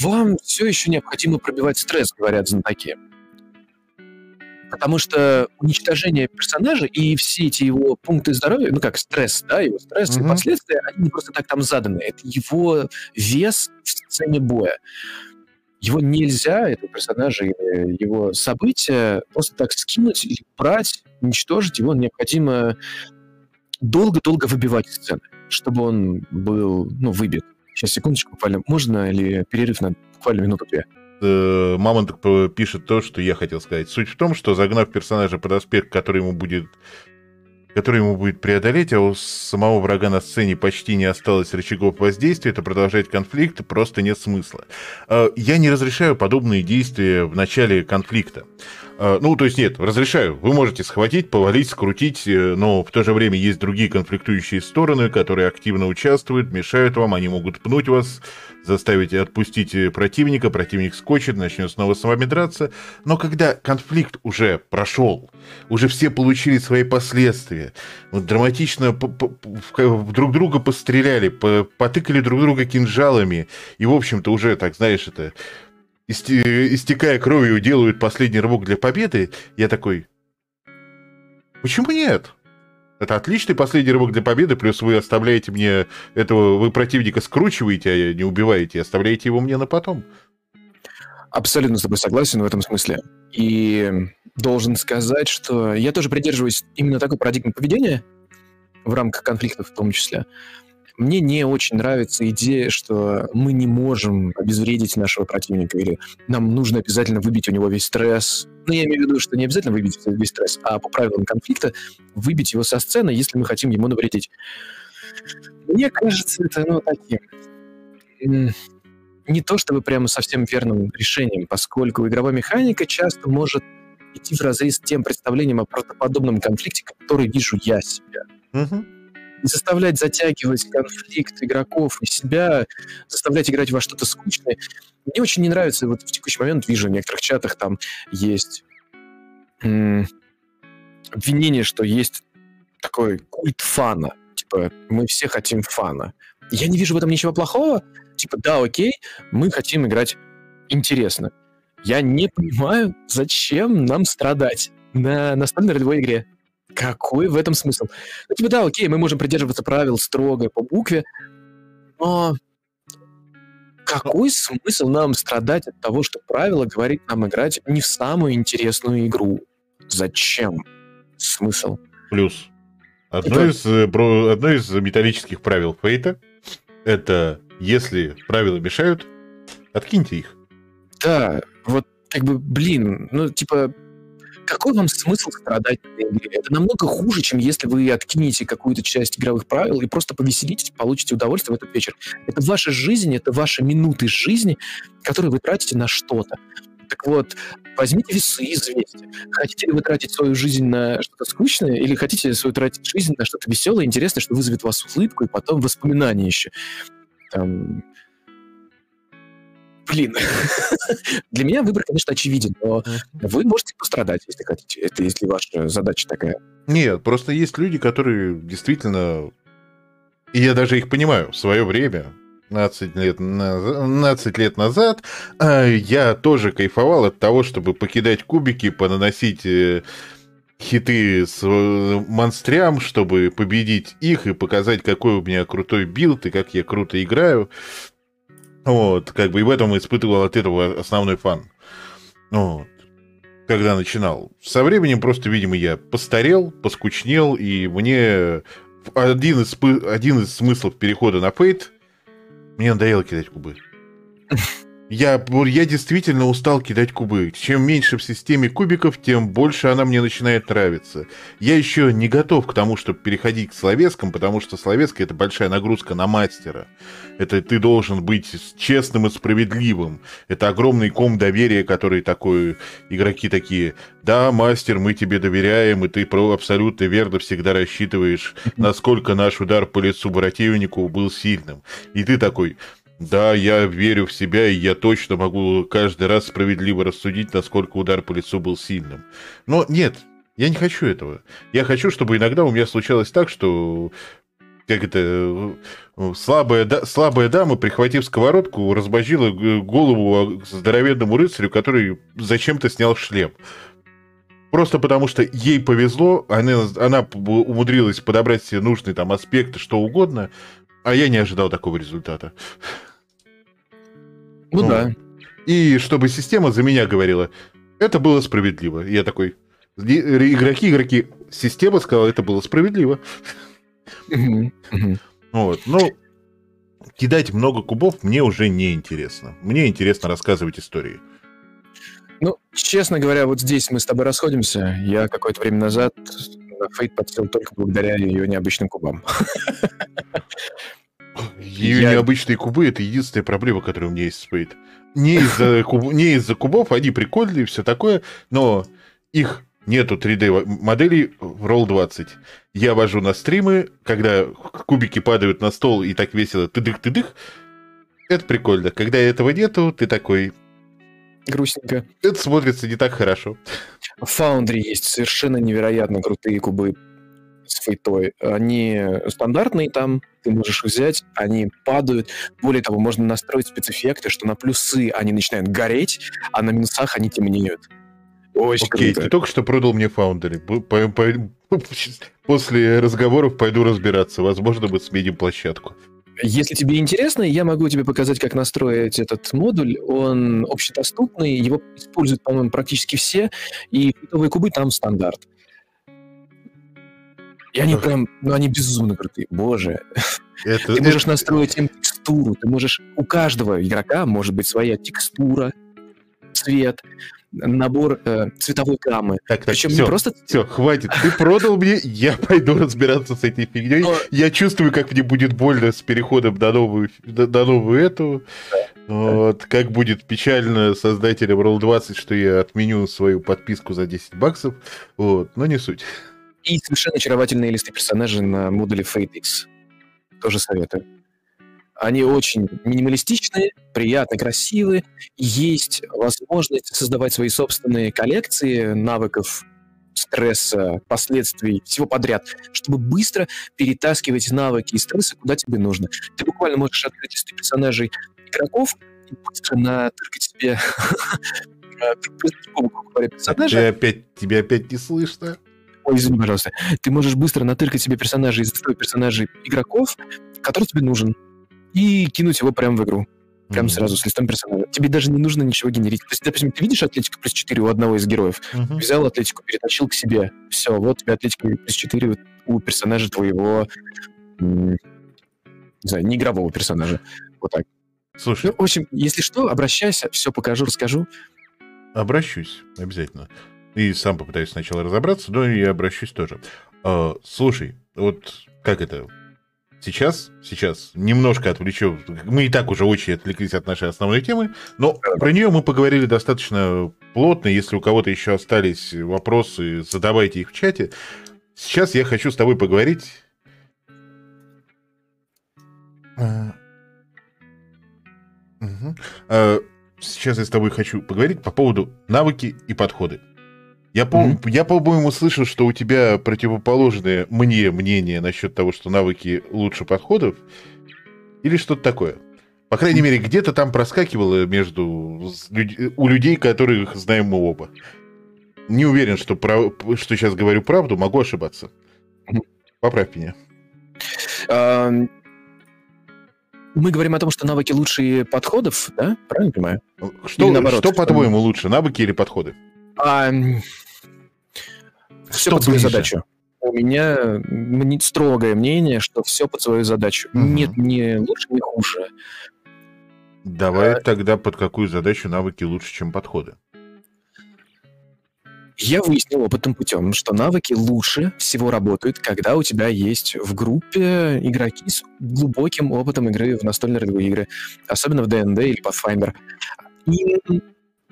вам все еще необходимо пробивать стресс, говорят знатоки. Потому что уничтожение персонажа и все эти его пункты здоровья, ну как стресс, да, его стресс и последствия, они не просто так там заданы. Это его вес в сцене боя. Его нельзя, этого персонажа, его события просто так скинуть или брать, уничтожить. Его необходимо долго-долго выбивать из сцены, чтобы он был, ну, выбит. Сейчас, секундочку, буквально. Можно ли перерыв на буквально минуту-две? Мамонток пишет то, что я хотел сказать. Суть в том, что загнав персонажа под аспект, который ему будет преодолеть, а у самого врага на сцене почти не осталось рычагов воздействия, то продолжать конфликт просто нет смысла. Я не разрешаю подобные действия в начале конфликта. Ну, то есть нет, разрешаю. Вы можете схватить, повалить, скрутить, но в то же время есть другие конфликтующие стороны, которые активно участвуют, мешают вам, они могут пнуть вас, заставить отпустить противника, противник скочит, начнет снова с вами драться. Но когда конфликт уже прошел, уже все получили свои последствия, вот драматично друг друга постреляли, потыкали друг друга кинжалами, и, в общем-то, уже, так знаешь, это... истекая кровью, делают последний рывок для победы, я такой: почему нет? Это отличный последний рывок для победы, плюс вы оставляете мне этого, вы противника скручиваете, а не убиваете, оставляете его мне на потом. Абсолютно с тобой согласен в этом смысле. И должен сказать, что я тоже придерживаюсь именно такой парадигмы поведения в рамках конфликтов в том числе. Мне не очень нравится идея, что мы не можем обезвредить нашего противника, или нам нужно обязательно выбить у него весь стресс. Но я имею в виду, что не обязательно выбить весь стресс, а по правилам конфликта выбить его со сцены, если мы хотим ему навредить. Мне кажется, это, ну, таким... не то чтобы прямо совсем верным решением, поскольку игровая механика часто может идти вразрез с тем представлением о подобном конфликте, который вижу я себя. И заставлять затягивать конфликт игроков и себя, заставлять играть во что-то скучное. Мне очень не нравится, вот в текущий момент вижу в некоторых чатах, там есть обвинение, что есть такой культ фана. Типа, мы все хотим фана. Я не вижу в этом ничего плохого. Типа, да, окей, мы хотим играть интересно. Я не понимаю, зачем нам страдать на настольной ролевой игре. Какой в этом смысл? Ну, типа, да, окей, мы можем придерживаться правил строго по букве, но какой смысл нам страдать от того, что правило говорит нам играть не в самую интересную игру? Зачем? Смысл. Плюс. Одно из металлических правил Фейта — это если правила мешают, откиньте их. Да, вот как бы, блин, ну, типа... Какой вам смысл страдать на игре? Это намного хуже, чем если вы откинете какую-то часть игровых правил и просто повеселитесь, получите удовольствие в этот вечер. Это ваша жизнь, это ваши минуты жизни, которые вы тратите на что-то. Так вот, возьмите весы и взвесьте. Хотите ли вы тратить свою жизнь на что-то скучное, или хотите ли вы тратить жизнь на что-то веселое, интересное, что вызовет у вас улыбку и потом воспоминания еще? Там... Блин, для меня выбор, конечно, очевиден, но вы можете пострадать, если хотите, это если ваша задача такая. Нет, просто есть люди, которые действительно, и я даже их понимаю, в свое время, 15 лет назад, я тоже кайфовал от того, чтобы покидать кубики, понаносить хиты с монстрям, чтобы победить их и показать, какой у меня крутой билд и как я круто играю. Вот, как бы и в этом испытывал от этого основной фан. Вот, когда начинал. Со временем просто, видимо, я постарел, поскучнел, и мне один из смыслов перехода на Fate, мне надоело кидать кубы. Я действительно устал кидать кубы. Чем меньше в системе кубиков, тем больше она мне начинает нравиться. Я еще не готов к тому, чтобы переходить к словескам, потому что словеска — это большая нагрузка на мастера. Это ты должен быть честным и справедливым. Это огромный ком доверия, который такой... Игроки такие: да, мастер, мы тебе доверяем, и ты абсолютно верно всегда рассчитываешь, насколько наш удар по лицу противнику был сильным. И ты такой... Да, я верю в себя, и я точно могу каждый раз справедливо рассудить, насколько удар по лицу был сильным. Но нет, Я не хочу этого. Я хочу, чтобы иногда у меня случалось так, что... Как это? Слабая дама, прихватив сковородку, разбожила голову здоровенному рыцарю, который зачем-то снял шлем. Просто потому, что ей повезло, она умудрилась подобрать себе нужные там аспекты, что угодно, а я не ожидал такого результата. Ну да. И чтобы система за меня говорила, это было справедливо. Я такой, игроки, система сказала, это было справедливо. Вот, ну, кидать много кубов мне уже не интересно. Мне интересно рассказывать истории. Ну, честно говоря, вот здесь мы с тобой расходимся. Я какое-то время назад на Фейт подсел только благодаря ее необычным кубам. Ее необычные кубы — это единственная проблема, которая у меня есть с Фейт. Не из-за кубов, они прикольные, все такое, но их... Нету 3D-моделей в Roll20. Я вожу на стримы, когда кубики падают на стол и так весело тыдых-тыдых. Это прикольно. Когда этого нету, ты такой... Грустненько. Это смотрится не так хорошо. В Foundry есть совершенно невероятно крутые кубы с фейтой. Они стандартные там, ты можешь взять, они падают. Более того, можно настроить спецэффекты, что на плюсы они начинают гореть, а на минусах они темнеют. Очень окей, круто. Ты только что продал мне Foundry. После разговоров пойду разбираться. Возможно, мы сменим площадку. Если тебе интересно, я могу тебе показать, как настроить этот модуль. Он общедоступный, его используют, по-моему, практически все. И фитовые кубы там стандарт. И они прям... Ну, они безумно крутые. Боже. Ты можешь настроить им текстуру. Ты можешь... У каждого игрока может быть своя текстура, цвет... Набор цветовой гаммы. Причем не просто... Все, хватит. Ты продал мне, я пойду разбираться с этой фигней. Но... Я чувствую, как мне будет больно с переходом на новую эту. Да. Вот. Да. Как будет печально создателям Roll20, что я отменю свою подписку за $10. Вот. Но не суть. И совершенно очаровательные листы персонажей на модуле FateX. Тоже советую. Они очень минималистичные, приятные, красивые. Есть возможность создавать свои собственные коллекции навыков, стресса, последствий, всего подряд, чтобы быстро перетаскивать навыки и стрессы, куда тебе нужно. Ты буквально можешь открыть листы персонажей игроков и быстро натыркать себе персонажа. Тебя опять не слышно. Ой, извини, пожалуйста. Ты можешь быстро натыркать себе персонажей из персонажей игроков, который тебе нужен, и кинуть его прямо в игру. Прямо сразу с листом персонажа. Тебе даже не нужно ничего генерить. То есть, допустим, ты видишь атлетику плюс 4 у одного из героев, взял атлетику, перетащил к себе. Все, вот тебе атлетика плюс 4 у персонажа твоего... Не знаю, не игрового персонажа. Вот так. Слушай. Ну, в общем, если что, обращайся, все покажу, расскажу. Обращусь, обязательно. И сам попытаюсь сначала разобраться, но и обращусь тоже. Слушай, вот как это... Сейчас немножко отвлечу. Мы и так уже очень отвлеклись от нашей основной темы, но про нее мы поговорили достаточно плотно. Если у кого-то еще остались вопросы, задавайте их в чате. Сейчас я хочу с тобой поговорить. Сейчас я с тобой хочу поговорить по поводу навыки и подходы. Я, по-моему, слышал, что у тебя противоположное мне мнение насчет того, что навыки лучше подходов, или что-то такое. По крайней мере, где-то там проскакивало у людей, которых знаем мы оба. Не уверен, что сейчас говорю правду, могу ошибаться. Поправь меня. Мы говорим о том, что навыки лучше подходов, да? Правильно понимаю? Что по-твоему, лучше, навыки или подходы? Все под свою задачу. У меня строгое мнение, что все под свою задачу. Нет, не лучше, не хуже. Давай тогда под какую задачу навыки лучше, чем подходы? Я выяснил опытным путем, что навыки лучше всего работают, когда у тебя есть в группе игроки с глубоким опытом игры в настольные ролевые игры, особенно в D&D или Pathfinder. И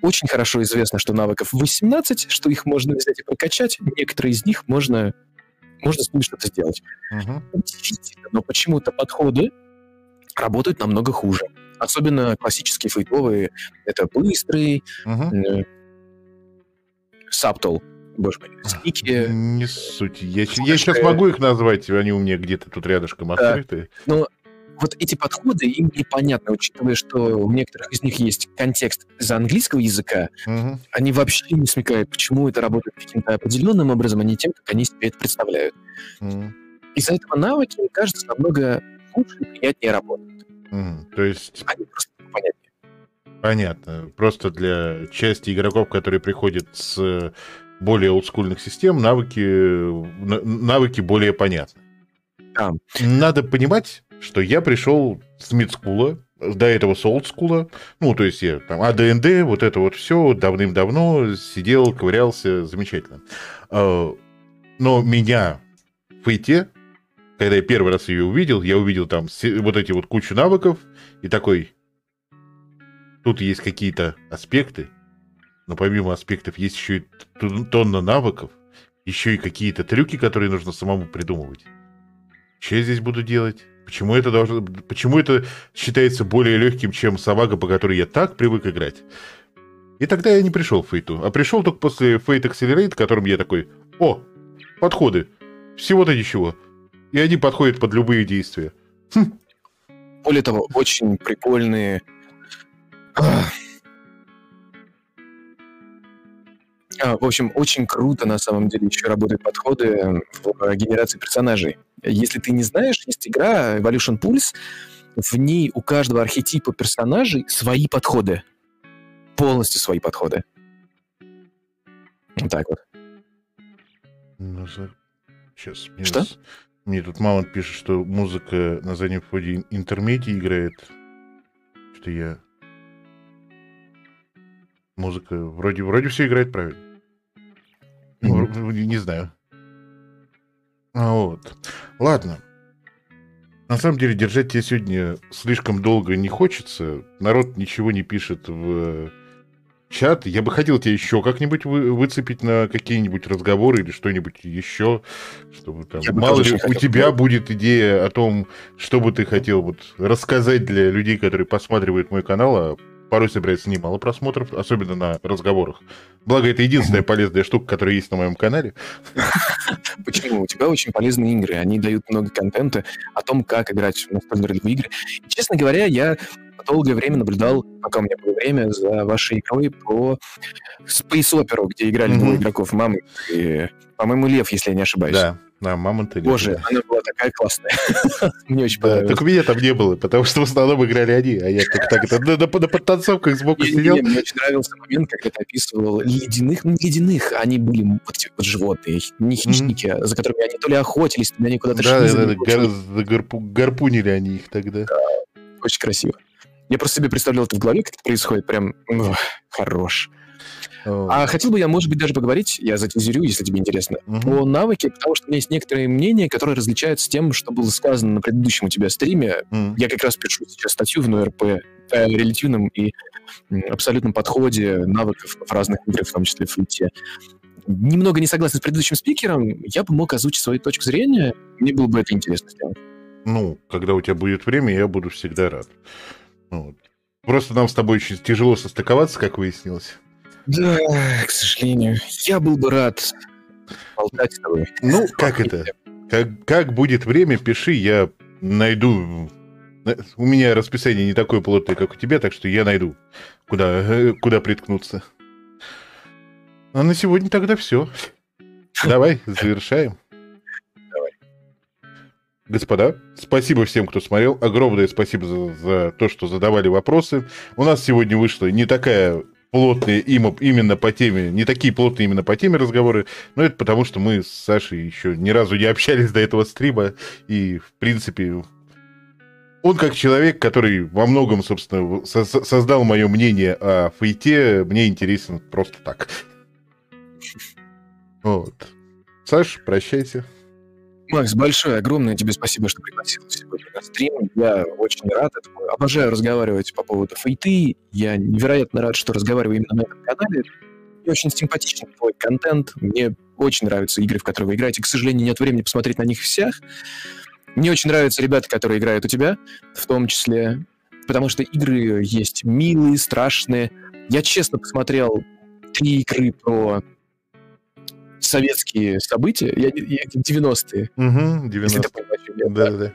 очень хорошо известно, что навыков 18, что их можно взять и прокачать. Некоторые из них можно с ними что-то сделать. Удивительно, но почему-то подходы работают намного хуже. Особенно классические фейтовые. Это быстрый, саптл, Боже мой, спики. Не суть. Я сейчас могу их назвать, они у меня где-то тут рядышком открыты. Но вот эти подходы, им непонятно, учитывая, что у некоторых из них есть контекст из-за английского языка, они вообще не смекают, почему это работает каким-то определенным образом, а не тем, как они себе это представляют. Из-за этого навыки, мне кажется, намного лучше и приятнее работают. То есть... Они просто понятнее. Понятно. Просто для части игроков, которые приходят с более олдскульных систем, навыки более понятны. Да. Надо понимать, что я пришел с мидскула, до этого с олдскула, ну, то есть я там АДНД, вот это вот все давным-давно сидел, ковырялся, замечательно. Но меня в фейте, когда я первый раз ее увидел, я увидел там вот эти вот кучу навыков и такой... Тут есть какие-то аспекты, но помимо аспектов есть еще и тонна навыков, еще и какие-то трюки, которые нужно самому придумывать. Что я здесь буду делать? Почему это считается более легким, чем собака, по которой я так привык играть? И тогда я не пришел в Фейту, а пришел только после Fate Accelerate, которым я такой: о, подходы, всего-то ничего. И они подходят под любые действия. Более того, очень прикольные... В общем, очень круто, на самом деле, еще работают подходы в генерации персонажей. Если ты не знаешь, есть игра Evolution Pulse, в ней у каждого архетипа персонажей свои подходы. Полностью свои подходы. Вот так вот. Сейчас. Что? Мне тут Мамонт пишет, что музыка на заднем фоне интермедии играет. Что-то я... Музыка. Вроде все играет правильно. Не знаю. Вот. Ладно. На самом деле, держать тебя сегодня слишком долго не хочется. Народ ничего не пишет в чат. Я бы хотел тебя еще как-нибудь выцепить на какие-нибудь разговоры или что-нибудь еще. Чтобы там... Мало ли, у тебя будет идея о том, что бы ты хотел вот рассказать для людей, которые посматривают мой канал, а порой собирается немало просмотров, особенно на разговорах. Благо, это единственная полезная штука, которая есть на моем канале. Почему? У тебя очень полезные игры. Они дают много контента о том, как играть в настольные ролевые игры. И, честно говоря, я долгое время наблюдал, пока у меня было время, за вашей игрой про спейс-оперу, где играли двое игроков. Мамонт и, по-моему, Лев, если я не ошибаюсь. Да. На Мамонта. Боже, она была такая классная. Мне очень понравилось. Так у меня там не было, потому что в основном играли они, а я так на подтанцовках сбоку сидел. Мне очень нравился момент, когда ты описывал ледяных, ну не ледяных, они были вот эти вот животные, не хищники, за которыми они то ли охотились, то ли они куда-то шли. Да, гарпунили они их тогда. Очень красиво. Я просто себе представлял это в голове, как это происходит, прям хорош. А хотел бы я, может быть, даже поговорить, я затизерю, если тебе интересно, о навыке, потому что у меня есть некоторые мнения, которые различаются с тем, что было сказано на предыдущем у тебя стриме. Я как раз пишу сейчас статью в НоРП о релятивном и абсолютном подходе навыков в разных играх, в том числе в фейте. Немного не согласен с предыдущим спикером, я бы мог озвучить свою точку зрения, мне было бы это интересно сделать. Ну, когда у тебя будет время, я буду всегда рад. Вот. Просто нам с тобой очень тяжело состыковаться, как выяснилось. Да, к сожалению. Я был бы рад болтать с тобой. Ну, как это? Как будет время, пиши, я найду. У меня расписание не такое плотное, как у тебя, так что я найду, куда приткнуться. А на сегодня тогда все. Давай, завершаем. Господа, спасибо всем, кто смотрел. Огромное спасибо за то, что задавали вопросы. У нас сегодня вышла не такая... плотные именно по теме, не такие плотные именно по теме разговоры, но это потому, что мы с Сашей еще ни разу не общались до этого стрима, и, в принципе, он как человек, который во многом, собственно, создал мое мнение о фейте, мне интересен просто так. Вот. Саш, прощайся. Макс, большое, огромное тебе спасибо, что пригласил сегодня на стрим. Я очень рад этому. Обожаю разговаривать по поводу фейты. Я невероятно рад, что разговариваю именно на этом канале. Мне очень симпатичен твой контент. Мне очень нравятся игры, в которые вы играете. К сожалению, нет времени посмотреть на них всех. Мне очень нравятся ребята, которые играют у тебя, в том числе, потому что игры есть милые, страшные. Я честно посмотрел 3 игры про советские события, я 90-е. Угу, 90-е. Если ты понимаешь, да.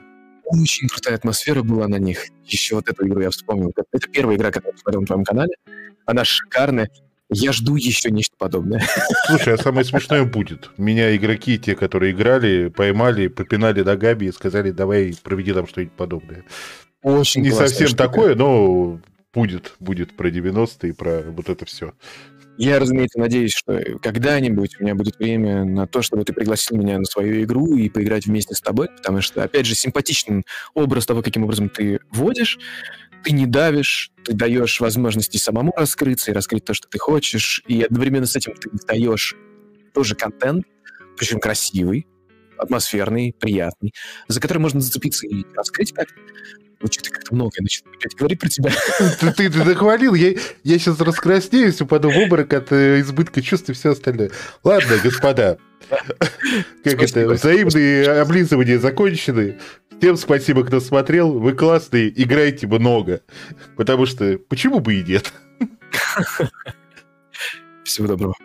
Очень крутая атмосфера была на них. Еще вот эту игру я вспомнил. Это первая игра, которую я смотрел на твоем канале. Она шикарная. Я жду еще нечто подобное. Слушай, а самое смешное будет. Меня игроки, те, которые играли, поймали, попинали на Габи и сказали, давай проведи там что-нибудь подобное. Очень не совсем штука. Такое, но будет про 90-е, про вот это все. Я, разумеется, надеюсь, что когда-нибудь у меня будет время на то, чтобы ты пригласил меня на свою игру и поиграть вместе с тобой, потому что, опять же, симпатичен образ того, каким образом ты водишь, ты не давишь, ты даешь возможности самому раскрыться и раскрыть то, что ты хочешь, и одновременно с этим ты даешь тоже контент, причем красивый, атмосферный, приятный, за который можно зацепиться и раскрыть как-то. Ну, что-то как-то много, значит, опять говори про тебя. Ты захвалил, я сейчас раскраснеюсь, упаду в обморок от избытка чувств и все остальное. Ладно, господа, как это, взаимные облизывания закончены. Всем спасибо, кто смотрел, вы классные, играйте много, потому что почему бы и нет? Всего доброго.